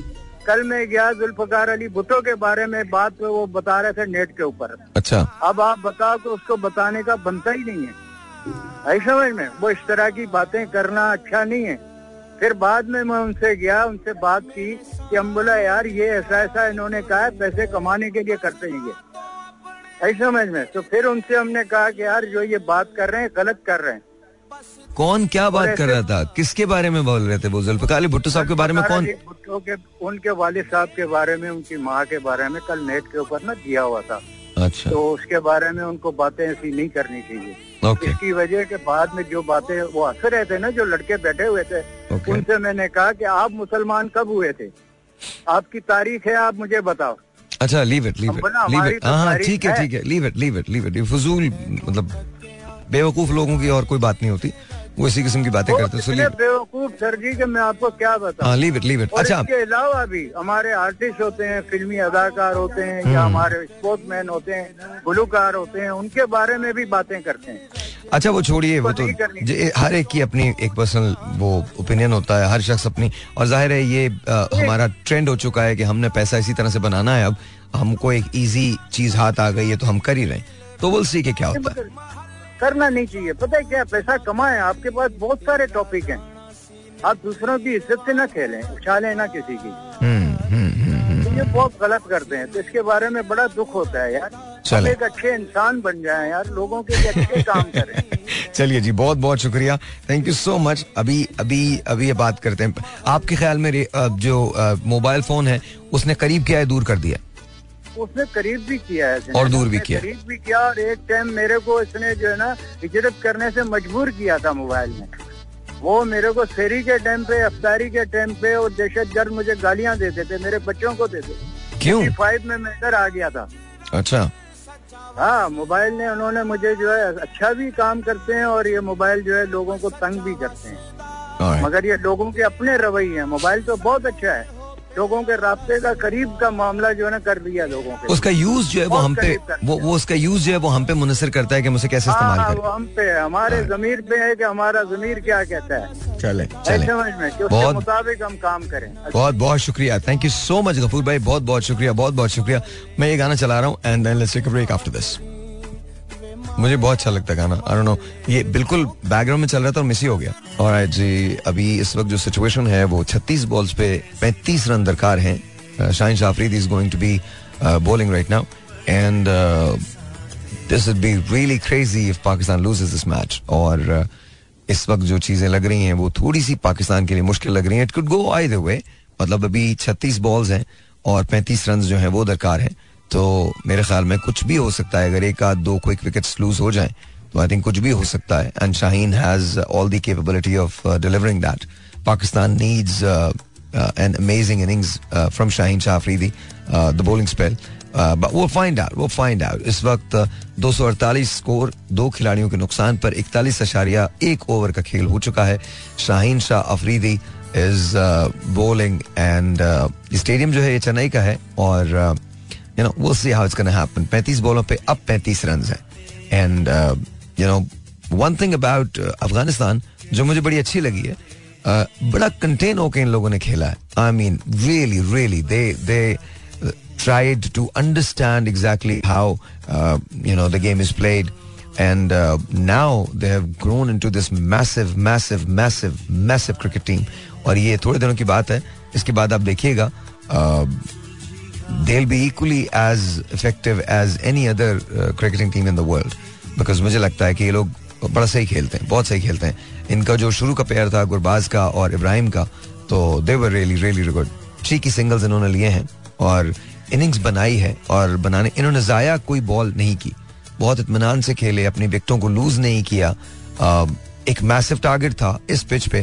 कल मैं गया जुल्फकार अली भुट्टो के बारे में बात वो बता रहे थे नेट के ऊपर. अच्छा अब आप बताओ तो उसको बताने का बनता ही नहीं है. आई समझ में वो इस तरह की बातें करना अच्छा नहीं है. फिर बाद में मैं उनसे गया, उनसे बात की कि हम बोला यार ये ऐसा ऐसा इन्होंने कहा है पैसे कमाने के लिए करते हैं ये. आई समझ में. तो फिर उनसे हमने कहा कि यार जो ये बात कर रहे हैं गलत कर रहे हैं. कौन क्या बात कर रहा था, किसके बारे में बोल रहे थे वो? जुल्फिकार अली भुट्टो साहब के बारे में. कौन? भुट्टो के, उनके वालिद साहब के बारे में, उनकी माँ के बारे में कल नेट के ऊपर ना दिया हुआ था. अच्छा तो उसके बारे में उनको बातें ऐसी नहीं करनी चाहिए. Okay. इसकी वजह के बाद में जो बातें वो असर रहे थे ना जो लड़के बैठे हुए थे. Okay. उनसे मैंने कहा कि आप मुसलमान कब हुए थे, आपकी तारीख है आप मुझे बताओ. अच्छा leave it leave it leave it. हाँ ठीक है ठीक है. Leave it leave it leave it. फजूल मतलब बेवकूफ लोगों की और कोई बात नहीं होती. वो इसी किस्म की बातें करते हैं. बेवकूफ सर जी के मैं आपको क्या बताऊं. Leave it leave it. अच्छा इसके अलावा भी हमारे आर्टिस्ट होते हैं, फिल्मी अदाकार होते हैं या हमारे स्पोर्ट्समैन होते हैं, गुलकार होते हैं, उनके बारे में भी बातें करते हैं. अच्छा वो छोड़िए वो तो हर एक की अपनी एक पर्सनल वो ओपिनियन होता है. हर शख्स अपनी. और जाहिर है ये हमारा ट्रेंड हो चुका है कि हमने पैसा इसी तरह से बनाना है. अब हमको एक ईजी चीज हाथ आ गई है तो हम कर ही रहे हैं. तो बोल सी के क्या होता है करना नहीं चाहिए. पता है क्या, पैसा कमाएं. आपके पास बहुत सारे टॉपिक हैं. आप दूसरों की इज्जत से ना खेलें, उछालें ना किसी की. तो ये बहुत गलत करते हैं. तो इसके बारे में बड़ा दुख होता है यार. हम एक अच्छे इंसान बन जाएं यार, लोगों के लिए अच्छे काम करें. चलिए जी बहुत बहुत शुक्रिया. Thank you so much. अभी अभी अभी ये बात करते हैं. आपके ख्याल में जो मोबाइल फोन है उसने करीब किया है दूर कर दिया? उसने करीब भी किया है और दूर भी किया. करीब भी किया और एक टाइम मेरे को इसने जो है ना हिजरत करने से मजबूर किया था मोबाइल ने. वो मेरे को फेरी के टाइम पे, अफ्तारी के टाइम पे और दहशत गर्द मुझे गालियां देते थे, मेरे बच्चों को देते. क्यों? 5 में मैं इधर आ गया था. अच्छा हाँ मोबाइल ने उन्होंने मुझे जो है अच्छा भी काम करते हैं और ये मोबाइल जो है लोगों को तंग भी करते हैं. मगर ये लोगों के अपने रवैये हैं. मोबाइल तो बहुत अच्छा है. लोगों के रास्ते का करीब का मामला जो है ना कर दिया लोगों के. उसका यूज जो है वो हम पे वो उसका यूज जो है वो हम पे मुनसर करता है कि मुझे कैसे इस्तेमाल करें. वो हम पे हमारे ज़मीर पे है कि हमारा ज़मीर क्या कहता है. चले चले समझ में कि उसके मुताबिक हम काम करें. बहुत बहुत शुक्रिया. Thank you so much Ghafoor भाई. बहुत बहुत शुक्रिया. बहुत बहुत शुक्रिया. मैं ये गाना चला रहा हूँ and then let's take a break after this. मुझे बहुत अच्छा लगता है गाना. आई डोंट नो ये बिल्कुल बैकग्राउंड में चल रहा था और मिस ही हो गया. ऑलराइट जी अभी इस वक्त जो सिचुएशन है वो 36 बॉल्स पे 35 रन दरकार हैं. Shaheen Shah Afridi is going to be bowling right now and this would be really crazy if Pakistan loses this match. और इस वक्त जो चीजें लग रही हैं वो थोड़ी सी पाकिस्तान के लिए मुश्किल लग रही है. It could go either way. मतलब अभी 36 बॉल्स हैं और 35 रन जो हैं वो दरकार हैं. तो मेरे ख्याल में कुछ भी हो सकता है. अगर एक आध दो क्विक विकेट्स लूज हो जाएं तो आई थिंक कुछ भी हो सकता है. And Shaheen has all the capability of delivering that. Pakistan needs an amazing innings from Shaheen Shah Afridi the bowling spell. वो फाइंड आउट इस वक्त 248 स्कोर 2 खिलाड़ियों के नुकसान पर 41.1 ओवर का खेल हो चुका है. Shaheen Shah Afridi is bowling and stadium जो है ये चेन्नई का है और you know will see how it's gonna happen. 35 बॉलों पे अब 35 रन है and you know one thing about Afghanistan जो मुझे बड़ी अच्छी लगी है, बड़ा कंटेन होके इन लोगों ने खेला है. I mean really really they tried to understand exactly how the game is played, and now they have grown into this massive cricket team. और ये थोड़े दिनों की बात है, इसके बाद आप देखिएगा they'll be equally as effective as any other cricketing team in the world, because मुझे लगता है कि ये लोग बड़ा सही खेलते हैं, बहुत सही खेलते हैं. इनका जो शुरू का पेयर था गुरबाज का और इब्राहिम का, तो they were really really good. 3 की सिंगल्स इन्होंने लिए हैं और इनिंग्स बनाई है और बनाने इन्होंने ज़ाया कोई बॉल नहीं की, बहुत इत्मीनान से खेले, अपनी विकेटों को लूज़ नहीं किया. एक मैसिव टारगेट था इस पिच पे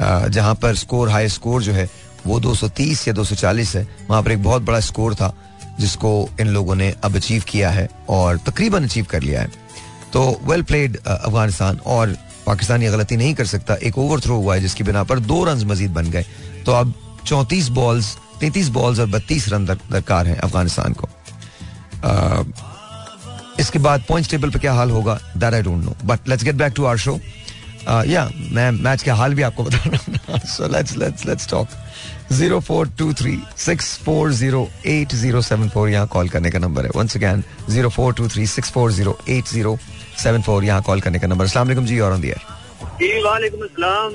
जहाँ पर स्कोर हाई स्कोर जो है वो 230 या 240 है, वहाँ पर एक बहुत बड़ा स्कोर था जिसको इन लोगों ने अब अचीव किया है और तकरीबन अचीव कर लिया है. तो वेल प्लेड अफगानिस्तान, और पाकिस्तान ये गलती नहीं कर सकता. एक ओवर थ्रो हुआ है जिसकी बिना पर 2 रन मजीद बन गए, तो अब 33 बॉल्स और 32 रन दरकार हैं अफगानिस्तान को. इसके बाद पॉइंट्स टेबल पे क्या हाल होगा that I don't know, but let's get back to our show. या मैं मैच का हाल भी आपको बता रहा हूँ, सो लेट्स टॉक. 0423640807 यहाँ कॉल करने का नंबर है. वंस अगैन 0423640807 यहाँ कॉल करने का नंबर. अस्सलाम वालेकुम जी, और ऑन द एयर जी. वालेकुम अस्सलाम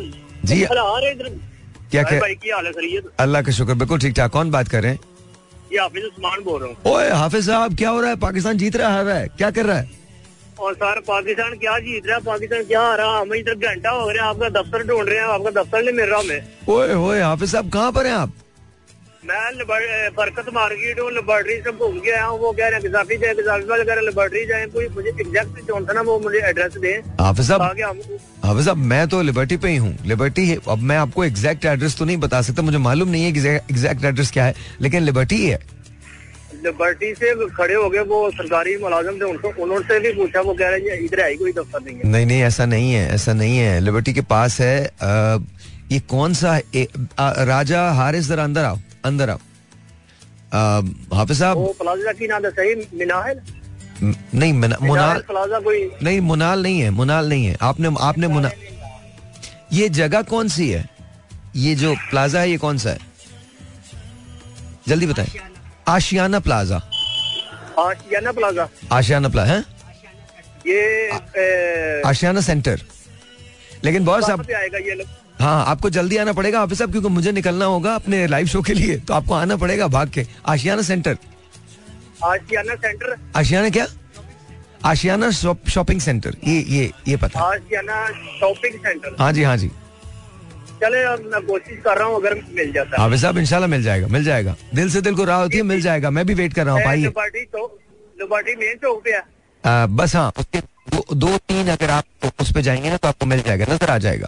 जी. क्या अल्लाह का शुक्र, बिल्कुल ठीक ठाक. कौन बात कर रहे हैं? ये हाफिज उस्मान बोल रहा हूँ. ओए हाफिज साहब, क्या हो रहा है? पाकिस्तान जीत रहा है, क्या कर रहा है? और सर पाकिस्तान क्या जीत रहा है, पाकिस्तान क्या आ रहा है, हमें इधर घंटा हो रहा है आपका दफ्तर ढूंढ रहे हैं, आपका दफ्तर नहीं मिल रहा हमें. ओए होए हाफिज साहब, कहाँ पर है आप? मैं बरकत मार्केट हूँ, लिबर्टी से घूम के आया हूँ. वो कह रहे हैं गजाफी जाए, गजाफी वाले कह रहे हैं लिबर्टी जाए, कोई मुझे एग्जैक्ट कौन था ना वो मुझे एड्रेस दे. हाफिज साहब मैं तो लिबर्टी पे ही हूँ, लिबर्टी है. अब मैं आपको एग्जैक्ट एड्रेस तो नहीं बता सकता, मुझे मालूम नहीं है एग्जैक्ट एड्रेस क्या है, लेकिन लिबर्टी है. लिबर्टी से खड़े हो गए वो सरकारी मुलाजिम थे, उनको उन्होंने भी पूछा, वो कह रहे हैं इधर आई कोई दफ्तर नहीं है. नहीं ऐसा नहीं है, ऐसा नहीं है, लिबर्टी के पास है. ये कौन सा राजा हारिस, जरा अंदर आओ. हाफिज साहब वो प्लाजा की नाम सही मिनाल नहीं, मुनाल प्लाजा कोई नहीं, मुनाल नहीं है. आपने मुनाल, ये जगह कौन सी है, ये जो प्लाजा है ये कौन सा है जल्दी बताएं. आशियाना प्लाजा है ये आशियाना सेंटर. लेकिन बहुत साहब हाँ, आपको जल्दी आना पड़ेगा हाफिज साहब, क्योंकि मुझे निकलना होगा अपने लाइव शो के लिए, तो आपको आना पड़ेगा भाग के. आशियाना क्या, आशियाना शॉपिंग सेंटर, ये पता है आशियाना शॉपिंग सेंटर. हाँ जी चले, अब मैं कोशिश कर रहा हूँ अगर मिल जाता है हाफिज साहब. इंशाल्लाह मिल जाएगा, दिल से दिल को राह होती है, मिल जाएगा. मैं भी वेट कर रहा हूँ भाई. लिबर्टी मेन चौक पे है बस. हाँ 2-3 अगर आप उस पे जाएंगे ना तो आपको मिल जाएगा, नजर आ जाएगा.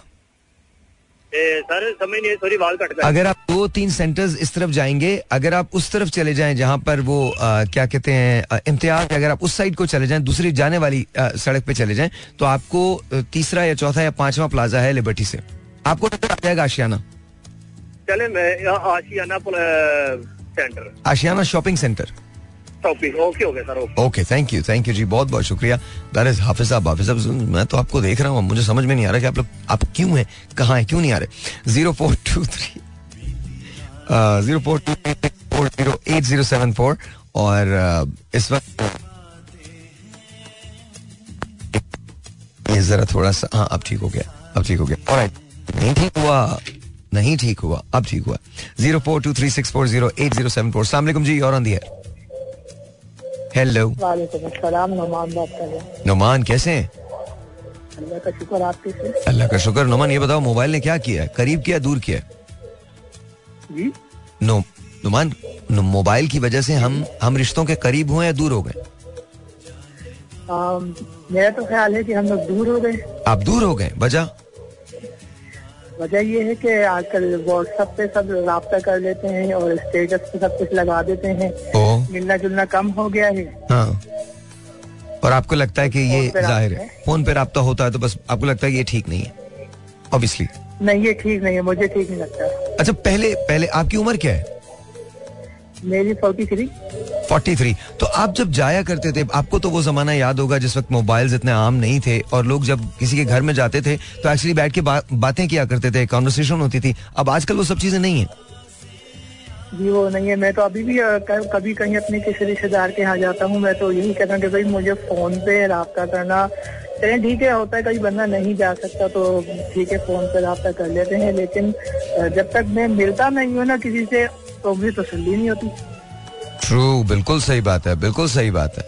सर समझ नहीं, सॉरी बाल कट गया. अगर आप 2-3 सेंटर्स इस तरफ जाएंगे, अगर आप उस तरफ चले जाएं जहां पर वो क्या कहते हैं इम्तियाज, अगर आप उस साइड को चले जाएं, दूसरी जाने वाली सड़क पे चले जाएं, तो आपको 3rd या 4th या 5वां प्लाजा है लिबर्टी से, आपको नजर आ जाएगा आशियाना. चले मैं Ashiana shopping centre. Okay thank you जी, बहुत शुक्रिया. दैट इज हाफिज साहब, मैं तो आपको देख रहा हूँ, मुझे समझ में नहीं आ रहा कि आप लोग आप क्यों हैं, कहाँ हैं, क्यों नहीं आ रहे. 0423640807 और इस वक्त ये जरा थोड़ा सा हाँ अब ठीक हो गया. ऑलराइट, नहीं ठीक हुआ अब ठीक हुआ. 0423640807. अस्सलाम वालेकुम जी, और ऑन द एयर. हेलो वालेकुम अस्सलाम, नुमान बात कर रहे हैं. नुमान कैसे हैं? अल्लाह का शुक्र, आप कैसे हैं? अल्लाह का शुक्र. नुमान ये बताओ मोबाइल ने क्या किया है, करीब किया दूर किया जी? नुमान मोबाइल की वजह से हम रिश्तों के करीब हुए या दूर हो गए? मेरा तो ख्याल है कि हम लोग दूर हो गए. आप दूर हो गए, वजह यह है कि आजकल व्हाट्सएप पे सब राब्ता कर लेते हैं और स्टेटस पे सब कुछ लगा देते हैं, मिलना जुलना कम हो गया है. हाँ, और आपको लगता है कि ये जाहिर है फोन पे राब्ता होता है तो बस आपको लगता है ये ठीक नहीं है, ऑब्वियसली. नहीं, ये ठीक नहीं है, मुझे ठीक नहीं लगता। अच्छा, पहले आपकी उम्र क्या है? मेरी 43। तो आप जब जाया करते थे, आपको तो वो जमाना याद होगा जिस वक्त मोबाइल्स इतने आम नहीं थे और लोग जब किसी के घर में जाते थे तो एक्चुअली बैठ के बातें किया करते थे, कॉन्वर्सेशन होती थी। अब आजकल वो सब चीजें नहीं है जी, वो नहीं है। मैं तो अभी भी कभी कहीं अपने किसी रिश्तेदार के यहाँ जाता हूँ, मैं तो यही कहता हूँ कि भाई मुझे फोन पे राब्ता करना, चले ठीक है, होता है कहीं बंदा नहीं जा सकता तो ठीक है फोन पे राब्ता कर लेते हैं, लेकिन जब तक मैं मिलता नहीं हूँ ना किसी से तो मुझे तसल्ली नहीं होती। ट्रू, बिल्कुल सही बात है, बिल्कुल सही बात है।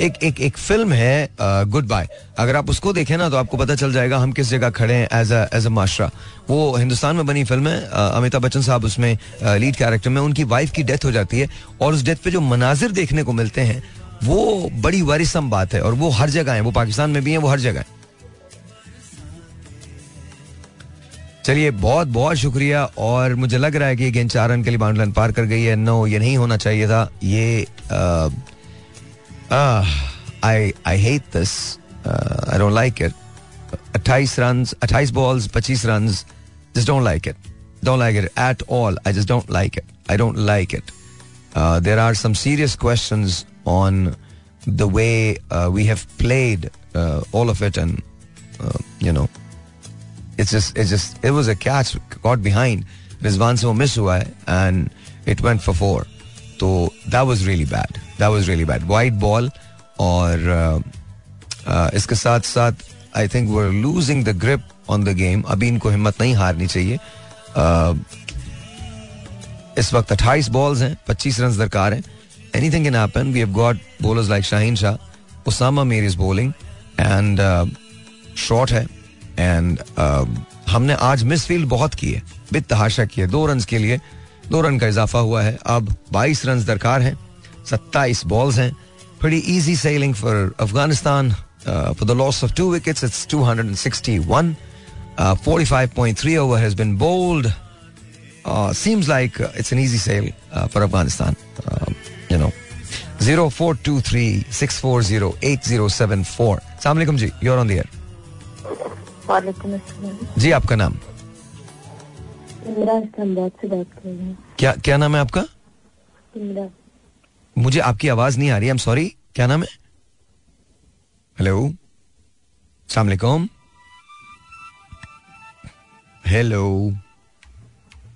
एक फिल्म है गुड बाय, अगर आप उसको देखें ना तो आपको पता चल जाएगा हम किस जगह खड़े हैं एज अ माशरा। वो हिंदुस्तान में बनी फिल्म है, अमिताभ बच्चन साहब उसमें लीड कैरेक्टर में, उनकी वाइफ की डेथ हो जाती है और उस डेथ पे जो मनाजिर देखने को मिलते हैं वो बड़ी वरिसम बात है, और वो हर जगह है, वो पाकिस्तान में भी है, वो हर जगह है। चलिए, बहुत बहुत शुक्रिया। और मुझे लग रहा है कि ये गेंद 4 रन के लिए बाउंड्री पार कर गई है। नो, ये नहीं होना चाहिए था। ये I hate this, I don't like it. 28 balls 25 run, just don't like it at all. I just don't like it, I don't like it. There are some serious questions on the way we have played all of it, and you know It's just it was a catch caught behind. Rizwan se wo miss hua hai and it went for 4. So that was really bad. Wide ball और इसके साथ साथ I think we're losing the grip on the game. अभी इनको हिम्मत नहीं हारनी चाहिए। इस वक्त 28 balls हैं, 25 runs दरकार हैं. Anything can happen. We have got bowlers like Shaheen Shah, Usama Mir is bowling and short है. And हमने आज मिसफील्ड बहुत किए, बेतहाशा किए। 2 रन के लिए 2 रन का इजाफा हुआ है, अब 22 रन दरकार हैं, 27 बॉल्स हैं। Pretty easy sailing for Afghanistan for the loss of 2 wickets. It's 261. 45.3 over has been bowled. Seems like it's an easy sail for Afghanistan. You know, 0423-640-8074. Assalamu alaikum ji, you're on the air. जी, आपका नाम? इस्लामाबाद से बात कर रहे हैं। क्या नाम है आपका? मुझे आपकी आवाज नहीं आ रही, आई एम सॉरी। क्या नाम है? हेलो, अस्सलाम वालेकुम। हेलो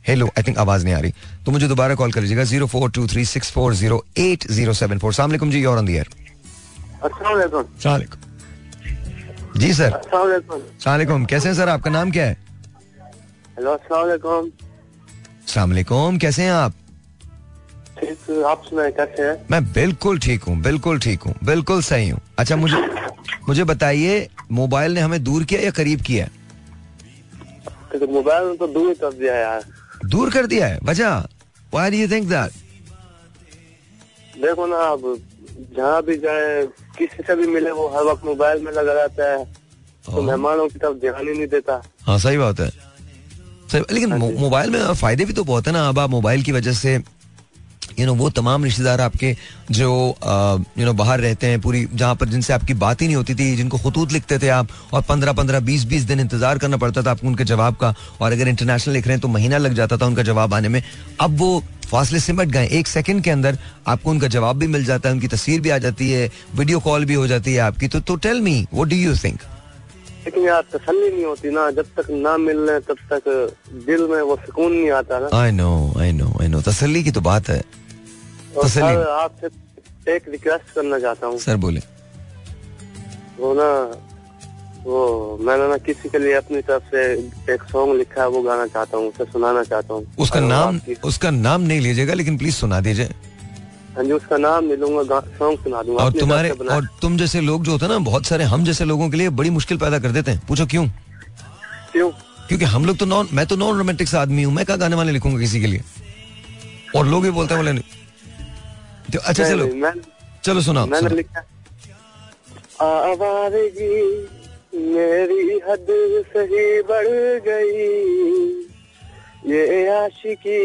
हेलो, आई थिंक आवाज नहीं आ रही, तो मुझे दोबारा कॉल कर लीजिएगा। 0423-640-8074। अस्सलाम वालेकुम जी, और ऑन द एयर। अस्सलाम वालेकुम जी सर। अस्सलाम वालेकुम, कैसे हैं सर? आपका नाम क्या है? हेलो, अस्सलाम वालेकुम। अस्सलाम वालेकुम, कैसे हैं आप? ठीक, आप सुनाएं कैसे हैं? मैं बिल्कुल ठीक हूँ, बिल्कुल सही हूँ। अच्छा, मुझे बताइए, मोबाइल ने हमें दूर किया या करीब किया? तो मोबाइल ने तो दूर कर दिया यार। दूर कर दिया है? वजह? Why do you think that? देखो ना, आप जहाँ भी जाए, किसी से भी मिले, वो हर वक्त मोबाइल में लगा रहता है, तो मेहमानों की तरफ ध्यान ही नहीं देता। हाँ, सही बात है, सही। लेकिन मोबाइल में फायदे भी तो बहुत है ना। अब आप मोबाइल की वजह से you know, वो तमाम रिश्तेदार आपके जो you know, बाहर रहते हैं पूरी, जहाँ पर जिनसे आपकी बात ही नहीं होती थी, जिनको खतूत लिखते थे आप और 15-15, 20-20 दिन इंतजार करना पड़ता था आपको उनके जवाब का, और अगर इंटरनेशनल लिख रहे हैं तो महीना लग जाता था उनका जवाब आने में। अब वो फासले सिमट गए, 1 सेकंड के अंदर आपको उनका जवाब भी मिल जाता है, उनकी तस्वीर भी आ जाती है, वीडियो कॉल भी हो जाती है आपकी। तो tell me, what do you think? लेकिन यार, तसल्ली नहीं होती ना, जब तक ना मिलने तब तक दिल में वो सुकून नहीं आता ना। आई नो, तसल्ली की तो बात है। सर, आपसे एक रिक्वेस्ट करना चाहता हूँ। सर बोले। वो मैंने ना किसी के लिए अपनी तरफ से एक सॉन्ग लिखा है, वो गाना चाहता हूँ, उसे सुनाना चाहता हूँ। उसका नाम नहीं लीजिएगा, लेकिन प्लीज सुना दीजिए। हाँ जी, उसका नाम ले लूंगा, सॉन्ग सुना दूंगा। और तुम जैसे लोग जो होते हैं ना, बहुत सारे हम जैसे लोगों के लिए बड़ी मुश्किल पैदा कर देते हैं। पूछो क्यों? क्योंकि हम लोग तो मैं तो नॉन रोमांटिक सा आदमी हूँ, मैं क्या गाने वाले लिखूंगा किसी के लिए? और लोग भी बोलते हैं, बोले तो अच्छा चलो चलो सुनाओ। मैंने लिखा, आवारगी मेरी हद सही बढ़ गई, ये आशिकी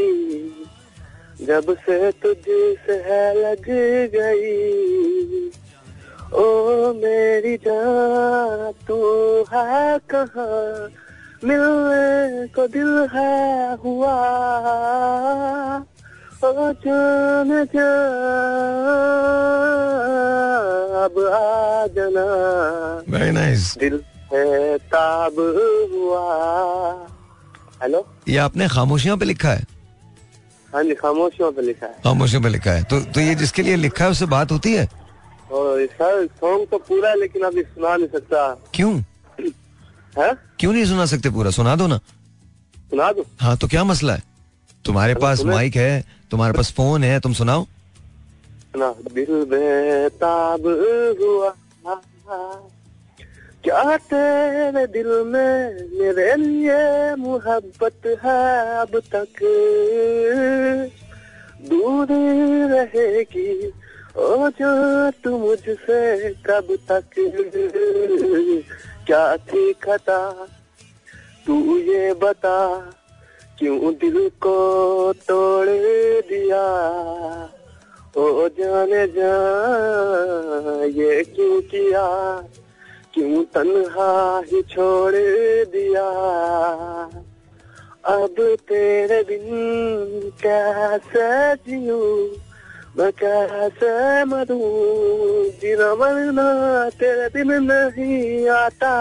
जब से तुझसे है लग गई, ओ मेरी जान तू है कहाँ, मिलने को दिल है हुआ ओ जाने जा अब आ जाना। Very nice. दिल है ताब हुआ। हेलो, ये आपने खामोशियों पे लिखा है? हाँ जी, खामोशियों पे लिखा है। खामोशियों पे लिखा है। तो ये जिसके लिए लिखा है उससे बात होती है? सॉन्ग तो पूरा है लेकिन अभी सुना नहीं सकता। क्यों? है? क्यों नहीं सुना सकते पूरा? सुना दो ना। सुना दो। हाँ तो क्या मसला है? तुम्हारे पास माइक है, तुम्हारे पास फोन है, तुम सुनाओ ना। दिल बेताब हुआ क्या तेरे दिल में मेरे लिए मोहब्बत है अब तक दूर रहेगी ओ जो तू मुझसे कब तक क्या थी खता तू ये बता क्यों दिल को तोड़ दिया ओ जाने जा ये क्यों किया क्यों तन्हा ही छोड़ दिया अब तेरे बिन कैसे जियो मैं कैसे मरूं जीना मरना तेरे बिन नहीं आता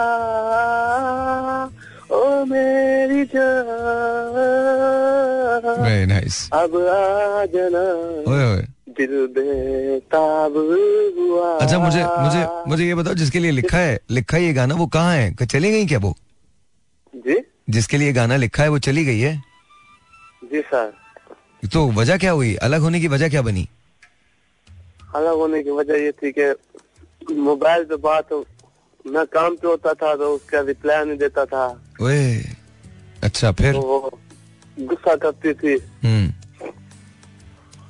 ओ मेरी जान। Very nice. अब आ जाना दिल बेताब हुआ। अच्छा मुझे मुझे मुझे ये बताओ जिसके लिए लिखा है ये गाना वो कहाँ है? चली गई क्या वो? जी, जिसके लिए गाना लिखा है वो चली गई है? जी सर। तो वजह क्या हुई? अलग होने की वजह क्या बनी? अलग होने की वजह ये थी कि मोबाइल पे बात मैं काम पे होता था तो उसका रिप्लाई नहीं देता था। ओए अच्छा, फिर तो गुस्सा करती थी।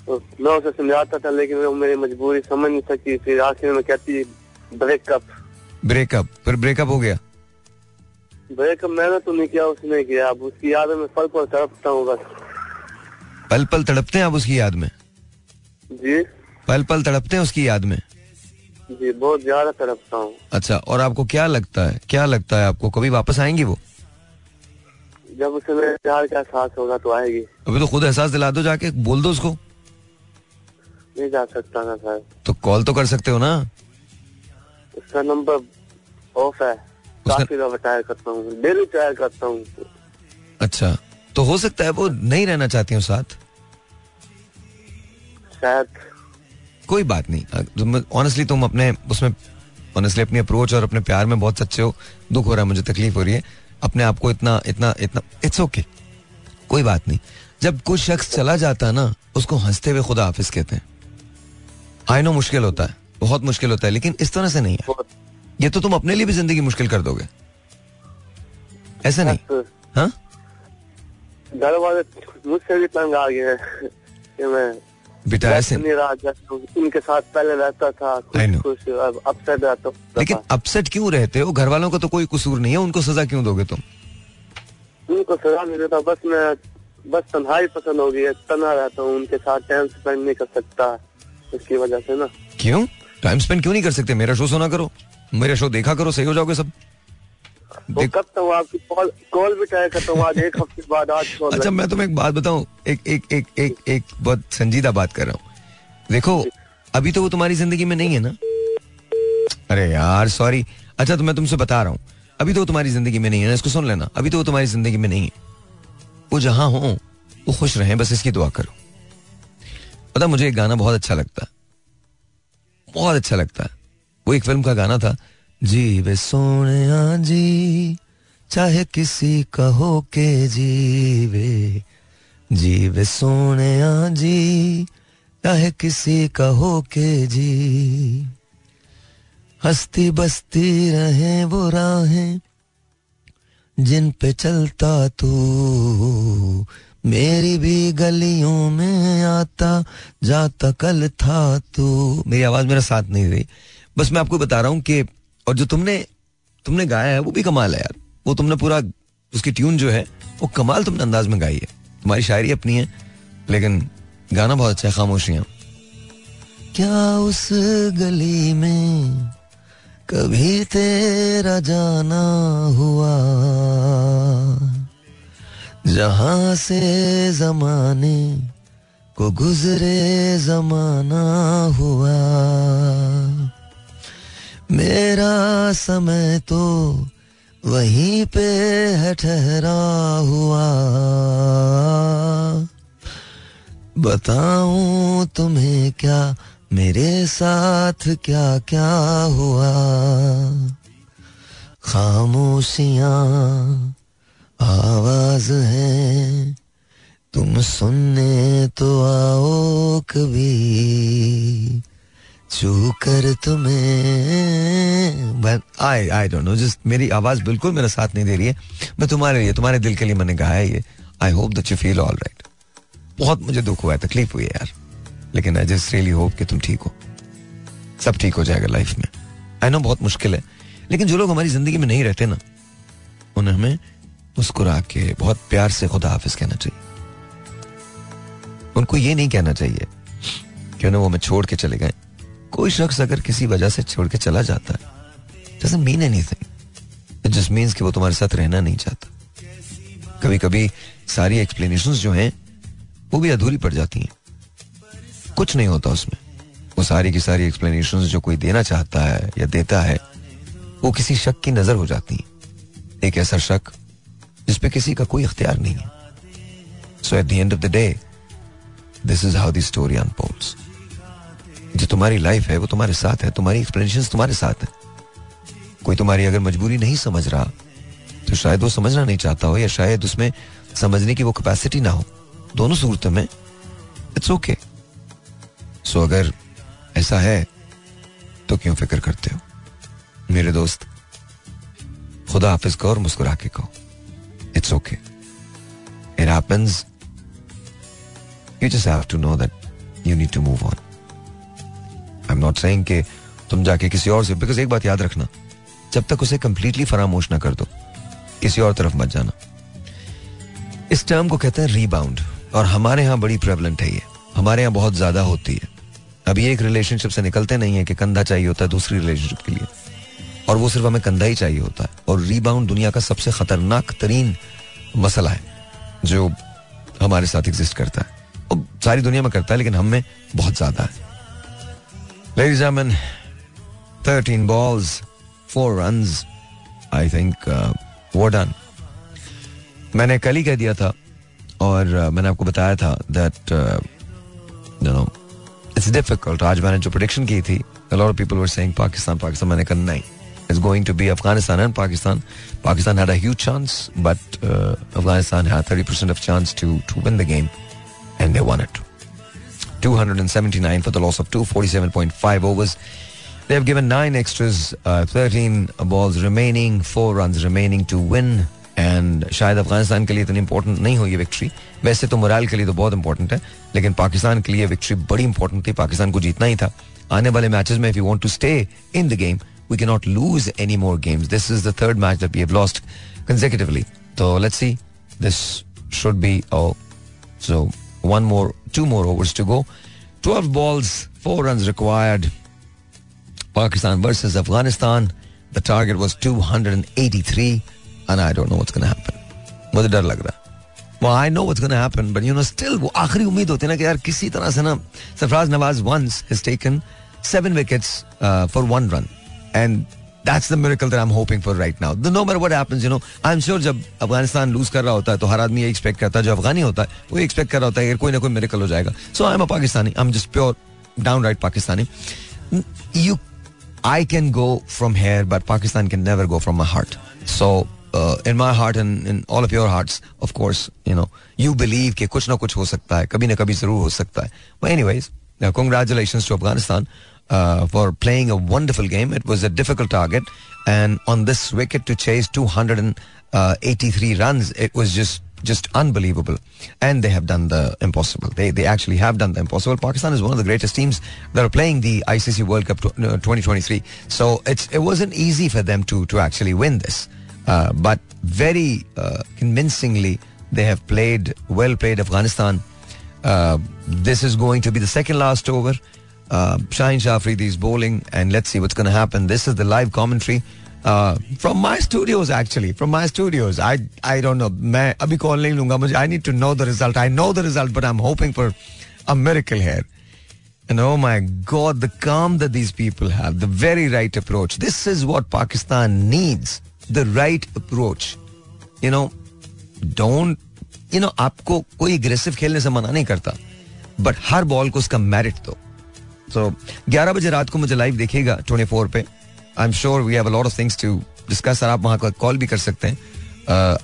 तो मैं उसे समझाता था लेकिन वो मेरी मजबूरी समझ नहीं सकी। फिर आखिर में कहती ब्रेकअप। फिर ब्रेकअप हो गया? ब्रेकअप मैंने तो नहीं किया, उसने किया। अब उसकी याद में पल पल तड़पता हूँ। बस पल पल तड़पते हैं आप उसकी याद में? जी, पल पल तड़पते हैं उसकी याद में। जी, बहुत ज्यादा तड़पता हूँ। अच्छा, और आपको क्या लगता है आपको कभी वापस आएंगी वो? जब उसे मेरे प्यार का एहसास होगा तो आएगी। अभी तो खुद एहसास दिला दो, जाके बोल दो उसको। नहीं जा सकता ना सर। तो कॉल तो कर सकते हो ना? उसका नंबर ऑफ है। काफी बार ट्राई करता हूँ, डेली ट्राई करता हूँ। अच्छा, तो हो सकता है वो नहीं रहना चाहती हूँ साथ शायद। कोई बात नहीं, ऑनेस्टली तुम अपने उसमें ऑनेस्टली अपनी अप्रोच और अपने प्यार में बहुत सच्चे हो। दुख हो रहा है मुझे, तकलीफ हो रही है। अपने आप को इतना इतना इतना इट्स ओके, कोई बात नहीं। जब कोई शख्स चला जाता है ना, उसको हंसते हुए खुदा हाफिज कहते हैं। आई नो मुश्किल होता है, बहुत मुश्किल होता है, लेकिन इस तरह से नहीं है। ये तो तुम अपने लिए भी जिंदगी मुश्किल कर दोगे। ऐसा नहीं। हाँ, घर वाले मुझसे भी तंग आ गए हैं। बेटा ऐसे उनके साथ पहले रहता था, कुछ अब अपसेट रहता हूं। लेकिन अपसेट क्यों रहते हो? घर वालों का तो कोई कसूर नहीं है, उनको सजा क्यों दोगे तुम? उनको सजा नहीं देता, बस तन्हाई पसंद हो गई है। तन्हा रहता हूं, उनके साथ टाइम स्पेंड नहीं कर सकता इसकी वजह से ना। क्यों टाइम स्पेंड क्यों नहीं कर सकते? मेरा शो सुना करो, मेरा शो देखा करो, सही हो जाओगे सब। आपकी कॉल भी ट्राई करता हूँ आज एक हफ्ते बाद। अच्छा, मैं तुम्हें एक बात बताऊँ, एक बहुत संजीदा बात कर रहा हूँ। देखो अभी तो वो तुम्हारी जिंदगी में नहीं है ना। अरे यार सॉरी। अच्छा तो मैं तुमसे बता रहा हूँ, अभी तो वो तुम्हारी जिंदगी में नहीं है ना, इसको सुन लेना। अभी तो वो तुम्हारी जिंदगी में नहीं है। वो जहाँ हो वो खुश रहें, बस इसकी दुआ करो। पता, मुझे एक गाना बहुत अच्छा लगता है, बहुत अच्छा लगता है। वो एक फिल्म का गाना था, जी वे सोने जी चाहे किसी का हो के जीवे, जी वे सोने जी चाहे किसी का हो के जी, हस्ती बस्ती रहे वो राहें जिन पे चलता तू, मेरी भी गलियों में आता जाता कल था तू। मेरी आवाज मेरा साथ नहीं रही, बस मैं आपको बता रहा हूँ कि। और जो तुमने गाया है वो भी कमाल है यार। वो तुमने पूरा उसकी ट्यून जो है वो कमाल तुमने अंदाज में गाई है। तुम्हारी शायरी अपनी है लेकिन गाना बहुत अच्छा है। खामोशियां क्या उस गली में कभी तेरा जाना हुआ जहां से जमाने को गुजरे जमाना हुआ, मेरा समय तो वहीं पे है ठहरा हुआ, बताऊं तुम्हें क्या मेरे साथ क्या क्या हुआ, खामोशियां आवाज है तुम सुनने तो आओ कभी, छू कर तुम्हें आई डोंट नो, जस्ट मेरी आवाज बिल्कुल मेरा साथ नहीं दे रही है, मैं तुम्हारे लिए तुम्हारे दिल के लिए मैंने गाया ये, I hope that you feel all right. बहुत मुझे दुख हुआ है, तकलीफ हुई है यार, लेकिन आई जस्ट रियली होप कि तुम ठीक हो, सब ठीक हो जाएगा लाइफ में। आई नो बहुत मुश्किल है, लेकिन जो लोग हमारी जिंदगी में नहीं रहते ना, उन्हें हमें मुस्कुरा के बहुत प्यार से खुदा हाफिज कहना चाहिए। उनको ये नहीं कहना चाहिए कि उन्हें वो हमें छोड़ के चले गए। कोई शख्स अगर किसी वजह से छोड़ के चला जाता है, doesn't mean anything, it just means कि वो तुम्हारे साथ रहना नहीं चाहता। कभी कभी सारी explanations जो हैं वो भी अधूरी पड़ जाती हैं, कुछ नहीं होता उसमें। वो सारी की सारी explanations जो कोई देना चाहता है या देता है, वो किसी शक की नजर हो जाती हैं, एक ऐसा शक जिसपे किसी का कोई इख्तियार नहीं है। So at the end of the day this is how the story unfolds. जो तुम्हारी लाइफ है वो तुम्हारे साथ है, तुम्हारी एक्सप्लेनेशंस तुम्हारे साथ है। कोई तुम्हारी अगर मजबूरी नहीं समझ रहा तो शायद वो समझना नहीं चाहता हो, या शायद उसमें समझने की वो कैपेसिटी ना हो। दोनों सूरतों में इट्स ओके। सो अगर ऐसा है तो क्यों फिक्र करते हो मेरे दोस्त? खुदा हाफिज कहो और मुस्कुरा के कहो it's okay, it happens, you just have to know that you need to move on. I am not saying कि तुम जाके किसी और से, बिकॉज एक बात याद रखना, जब तक उसे कंप्लीटली फरामोश ना कर दो किसी और तरफ मत जाना। इस टर्म को कहते हैं रीबाउंड, और हमारे यहाँ बड़ी प्रेवलेंट है ये, हमारे यहाँ बहुत ज्यादा होती है। अभी एक रिलेशनशिप से निकलते नहीं है कि कंधा चाहिए होता है दूसरी रिलेशनशिप के लिए, और वो सिर्फ हमें कंधा ही चाहिए होता है। और रीबाउंड दुनिया का सबसे खतरनाक तरीन मसला है जो हमारे साथ एग्जिस्ट करता है, और सारी दुनिया में करता है, लेकिन हम में बहुत ज्यादा है। Ladies and gentlemen, 13 balls, 4 runs, I think we're done. मैंने कल ही कह दिया था और मैंने आपको बताया था that you know it's difficult. आज मैंने जो prediction की थी, a lot of people were saying Pakistan. मैंने कहा नहीं, it's going to be Afghanistan and Pakistan. Pakistan had a huge chance, but Afghanistan had 30% of chance to win the game, and they won it. 279 for the loss of 247.5 overs. They have given 9 extras, 13 balls remaining, 4 runs remaining to win. And शायद अफगानिस्तान के लिए इतनी important नहीं हो ये victory. वैसे तो morale के लिए तो बहुत important है, लेकिन पाकिस्तान के लिए victory बड़ी important थी, पाकिस्तान को जीतना ही था। आने वाले matches में if you want to stay in the game, we cannot lose any more games. This is the third match that we have lost consecutively. So let's see. This should be so. 2 more overs to go. 12 balls, 4 runs required. Pakistan versus Afghanistan. The target was 283, and I don't know what's going to happen. मुझे डर लग रहा है. Well, I know what's going to happen, but you know, still वो आखिरी उम्मीद होती है ना कि यार किसी तरह से ना. Sarfraz Nawaz once has taken 7 wickets for 1 run, and that's the miracle that I'm hoping for right now. No matter what happens, you know, I'm sure जब अफगानिस्तान लूज कर रहा होता है तो हर आदमी ये एक्सपेक्ट करता है, जो अफगानी होता है वो एक्सपेक्ट कर रहा होता है कोई ना कोई मिरेकल हो जाएगा. So I'm a Pakistani. I'm just pure, downright Pakistani. I can go from here, but Pakistan can never go from my heart. So in my heart and in all of your hearts, of course, you know, you believe कि कुछ ना कुछ हो सकता है, कभी ना कभी जरूर हो सकता है. But anyways, congratulations to Afghanistan. For playing a wonderful game. It was a difficult target, and on this wicket to chase 283 runs, it was just unbelievable, and they have done the impossible. They actually have done the impossible. Pakistan is one of the greatest teams that are playing the ICC World Cup 2023, so it wasn't easy for them to actually win this, but very convincingly they have played. Well played Afghanistan. This is going to be the second last over. Shaheen Shah Afridi is bowling, and let's see what's going to happen. This is the live commentary from my studios, actually. From my studios. I don't know. मैं अभी कॉल नहीं लूँगा. मुझे I need to know the result. I know the result, but I'm hoping for a miracle here. And oh my God, the calm that these people have. The very right approach. This is what Pakistan needs. The right approach. You know, don't, you know, आपको कोई aggressive खेलने से मना नहीं करता, but हर बॉल को उसका merit दो. So, 11 बजे रात को मुझे live देखिएगा 24 पे. I'm sure we have a lot of things to discuss. आप वहाँ का call भी कर सकते हैं.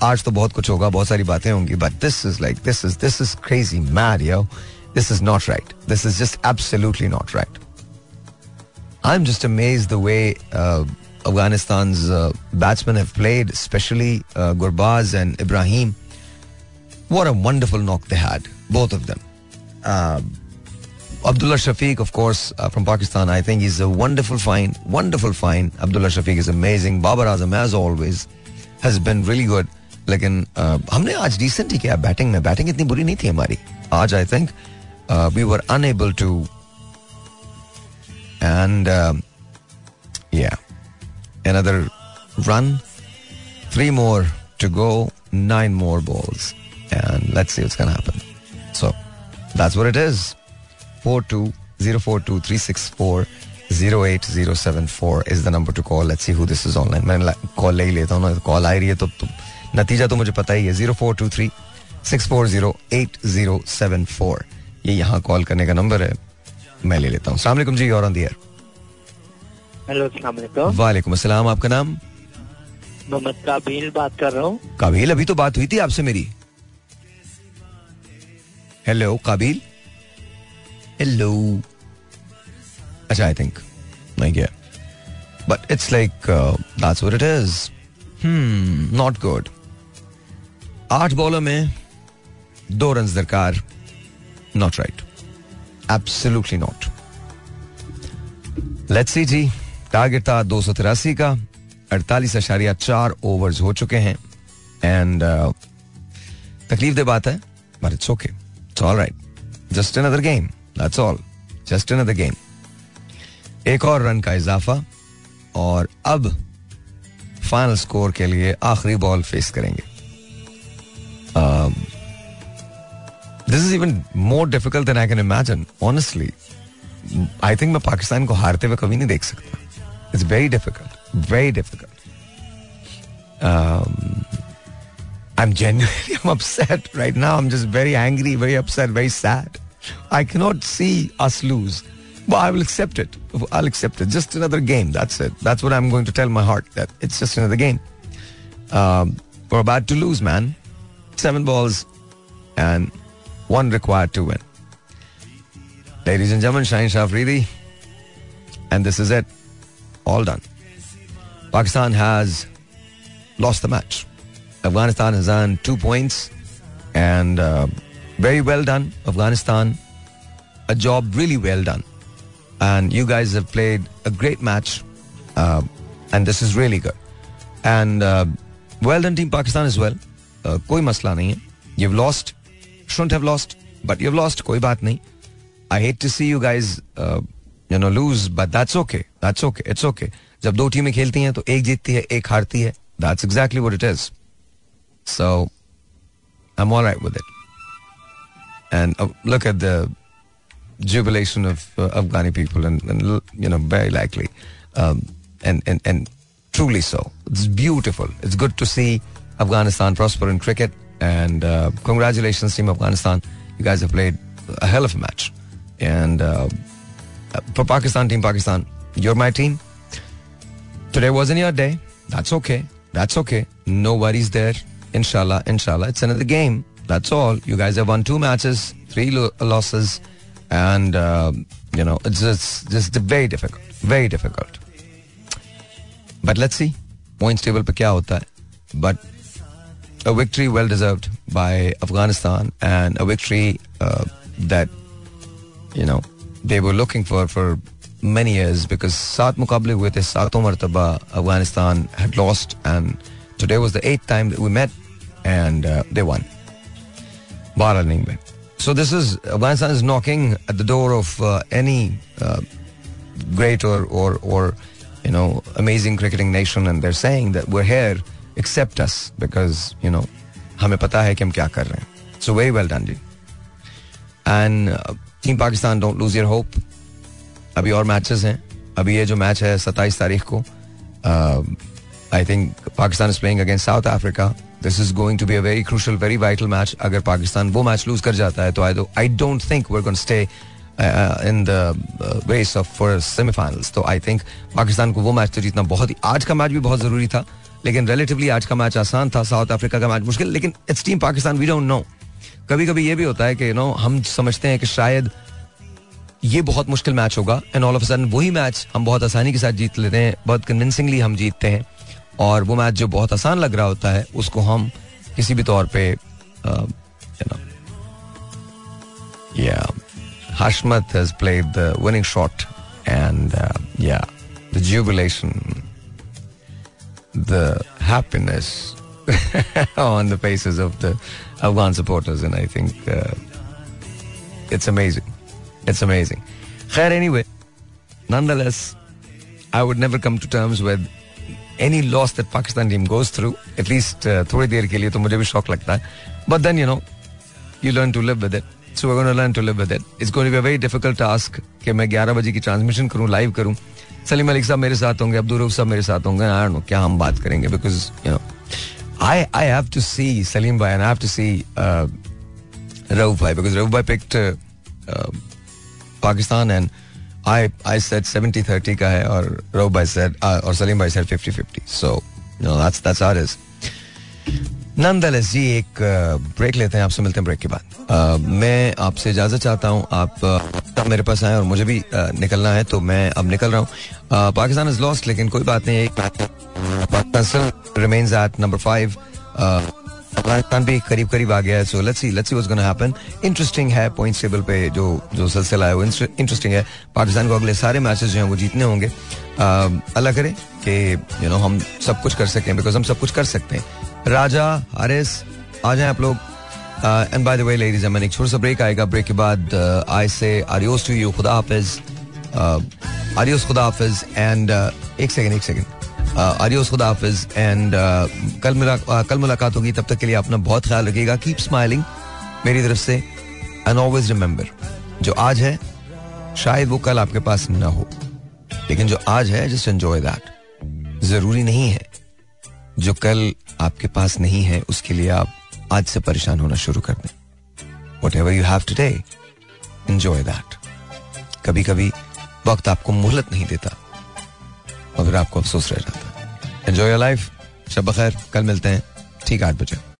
आज तो बहुत कुछ होगा, बहुत सारी बातें होंगी. But this is like, this is crazy mad, yo. This is not right. This is just absolutely not right. I'm just amazed the way Afghanistan's batsmen have played, especially Gurbaz and Ibrahim. What a wonderful knock they had, both of them. Abdullah Shafiq, of course, from Pakistan. I think he's a wonderful find. Wonderful find. Abdullah Shafiq is amazing. Babar Azam, as always, has been really good. Lekin, हमने आज decent ही किया batting में. Batting इतनी बुरी नहीं थी हमारी. आज I think we were unable to, and yeah, another run, 3 more to go, 9 more balls, and let's see what's going to happen. So that's what it is. 4204236408074 is the number to call. Let's see who this is online. मैं call ले लेता हूँ ना, call आ रही है तो नतीजा तो मुझे पता ही है. 0423-640-8074 ये यहाँ कॉल करने का नंबर है. मैं ले लेता हूँ. अस्सलाम वालेकुम जी, और ऑन द एयर. हेलो, अस्सलाम वालेकुम. वालेकुम अस्सलाम. आपका नाम? मोहम्मद काबिल बात कर रहा हूँ. काबिल, अभी तो बात हुई थी आपसे मेरी. हेलो काबिल. हेलो. अच्छा, आई थिंक नहीं गया, but it's like that's what it is. Not good. 8 बॉलों में 2 रन दरकार. Not right. Absolutely not. Let's see जी. टारगेट था 283 का. 48.4 ओवर्स हो चुके हैं. And तकलीफ दे बात है, but it's okay. It's all right. Just another game. That's all. Just another game. एक और रन का इजाफा और अब फाइनल स्कोर के लिए आखिरी बॉल फेस करेंगे. This is even more difficult than I can imagine. Honestly, I think मैं पाकिस्तान को हारते हुए कभी नहीं देख सकता. It's very difficult, very difficult. I'm genuinely upset right now. I'm just very angry, very upset, very sad. I cannot see us lose, but I will accept it. I'll accept it. Just another game. That's it. That's what I'm going to tell my heart, that it's just another game. We're about to lose, man. 7 balls and 1 required to win. Ladies and gentlemen, Shaheen Shah Afridi. And this is it. All done. Pakistan has lost the match. Afghanistan has earned 2 points. And very well done, Afghanistan. A job really well done. And you guys have played a great match. And this is really good. And well done, Team Pakistan as well. कोई मसला नहीं है. You've lost. Shouldn't have lost, but you've lost. कोई बात नहीं. I hate to see you guys, you know, lose, but that's okay. That's okay. It's okay. जब दो टीमें खेलती हैं तो एक जीतती है, एक हारती है. That's exactly what it is. So, I'm all right with it. And look at the jubilation of Afghani people, and you know, very likely, and truly so. It's beautiful. It's good to see Afghanistan prosper in cricket. And congratulations, Team Afghanistan. You guys have played a hell of a match. And for Pakistan, Team Pakistan, you're my team. Today wasn't your day. That's okay. That's okay. No worries there. Inshallah, inshallah. It's another game. That's all. You guys have won 2 matches, 3 losses. And, you know, it's just very difficult. Very difficult. But let's see. Points table pe kya hota hai. But a victory well deserved by Afghanistan, and a victory that, you know, they were looking for many years, because 7 मुकाबले हुए थे, 7 मर्तबा Afghanistan had lost, and today was the 8th time that we met, and they won. Baraling win. So this is, Afghanistan is knocking at the door of any great or you know, amazing cricketing nation, and they're saying that we're here, accept us, because, you know, हमें पता है कि हम क्या कर रहे हैं. So very well done, ji. And Team Pakistan, don't lose your hope. अभी और matches हैं. अभी ये जो match है 27 तारीख को, I think Pakistan is playing against South Africa. This is going to be a very crucial, very vital match. अगर पाकिस्तान वो match lose कर जाता है तो I don't think we're going to stay in the race for semi-finals. तो I think पाकिस्तान को वो match तो जीतना बहुत ही, आज का match भी बहुत ज़रूरी था, लेकिन relatively आज का match आसान था, साउथ अफ्रीका का match मुश्किल. लेकिन it's Team Pakistan, we don't know. कभी कभी ये भी होता है कि you know, हम समझते हैं कि शायद ये बहुत मुश्किल मैच होगा, and all of a sudden वही मैच हम बहुत आसानी के साथ जीत लेते हैं, बहुत कन्विंसिंगली हम जीतते हैं, और वो मैच जो बहुत आसान लग रहा होता है उसको हम किसी भी तौर पे Hashmat has played the winning shot, and the jubilation, the happiness on the faces of the Afghan supporters, and I think it's amazing. It's amazing. Khair, anyway, nonetheless, I would never come to terms with any loss that Pakistan team goes through, at least थोड़ी देर के लिए तो मुझे भी शौक लगता है. But then, you know, you learn to live with it. So we're going to learn to live with it. It's going to be a very difficult task कि मैं 11 बजे की ट्रांसमिशन करूँ, लाइव करूँ. सलीम अली साहब मेरे साथ होंगे, अब्दुल रऊफ साहब मेरे साथ होंगे, I don't know क्या हम बात करेंगे, because you know, I have to see Salim bhai and I have to see Rauf bhai, because Rauf bhai picked Pakistan, and I said 70-30 ka hai, aur Rauf bhai said aur Salim bhai said 50-50. So you know, that's how it is. Nonetheless, जी एक ब्रेक लेते हैं, आपसे मिलते हैं ब्रेक के बाद. मैं आपसे इजाज़त चाहता हूँ, आप मेरे पास आएँ, और मुझे भी निकलना है, तो मैं अब निकल रहा हूँ. पाकिस्तान इज लॉस्ट, लेकिन कोई बात नहीं, Pakistan remains at number 5. Pakistan भी करीब करीब आ गया है, so let's see what's gonna happen. Interesting है, पॉइंट्स टेबल पे जो सिलसिला है वो इंटरेस्टिंग है. पाकिस्तान को अगले सारे मैचेस जो हैं वो जीतने होंगे. अल्लाह करे कि यू नो हम सब कुछ कर सकें, बिकॉज हम सब कुछ कर सकते हैं. राजा हारिस, आ जाएं आप लोग. And by the way ladies, मैंने एक छोटा सा ब्रेक आएगा, ब्रेक के बाद आई से आडियोस टू यू, खुदा हाफिज, आडियोस खुदा हाफिज, एंड एक सेकेंड आडियोस खुदा हाफिज, एंड कल मुलाकात होगी. तब तक के लिए अपना बहुत ख्याल रखिएगा, कीप स्माइलिंग मेरी तरफ से, एंड ऑलवेज रिमेंबर जो आज है शायद वो कल आपके पास ना हो, लेकिन जो आज है जस्ट एंजॉय दैट. जरूरी नहीं है जो कल आपके पास नहीं है उसके लिए आप आज से परेशान होना शुरू कर दें. Whatever you have today, enjoy that. कभी कभी वक्त आपको मोहलत नहीं देता, मगर आपको अफसोस रह जाता. Enjoy your life. शब बखैर, कल मिलते हैं ठीक 8 बजे.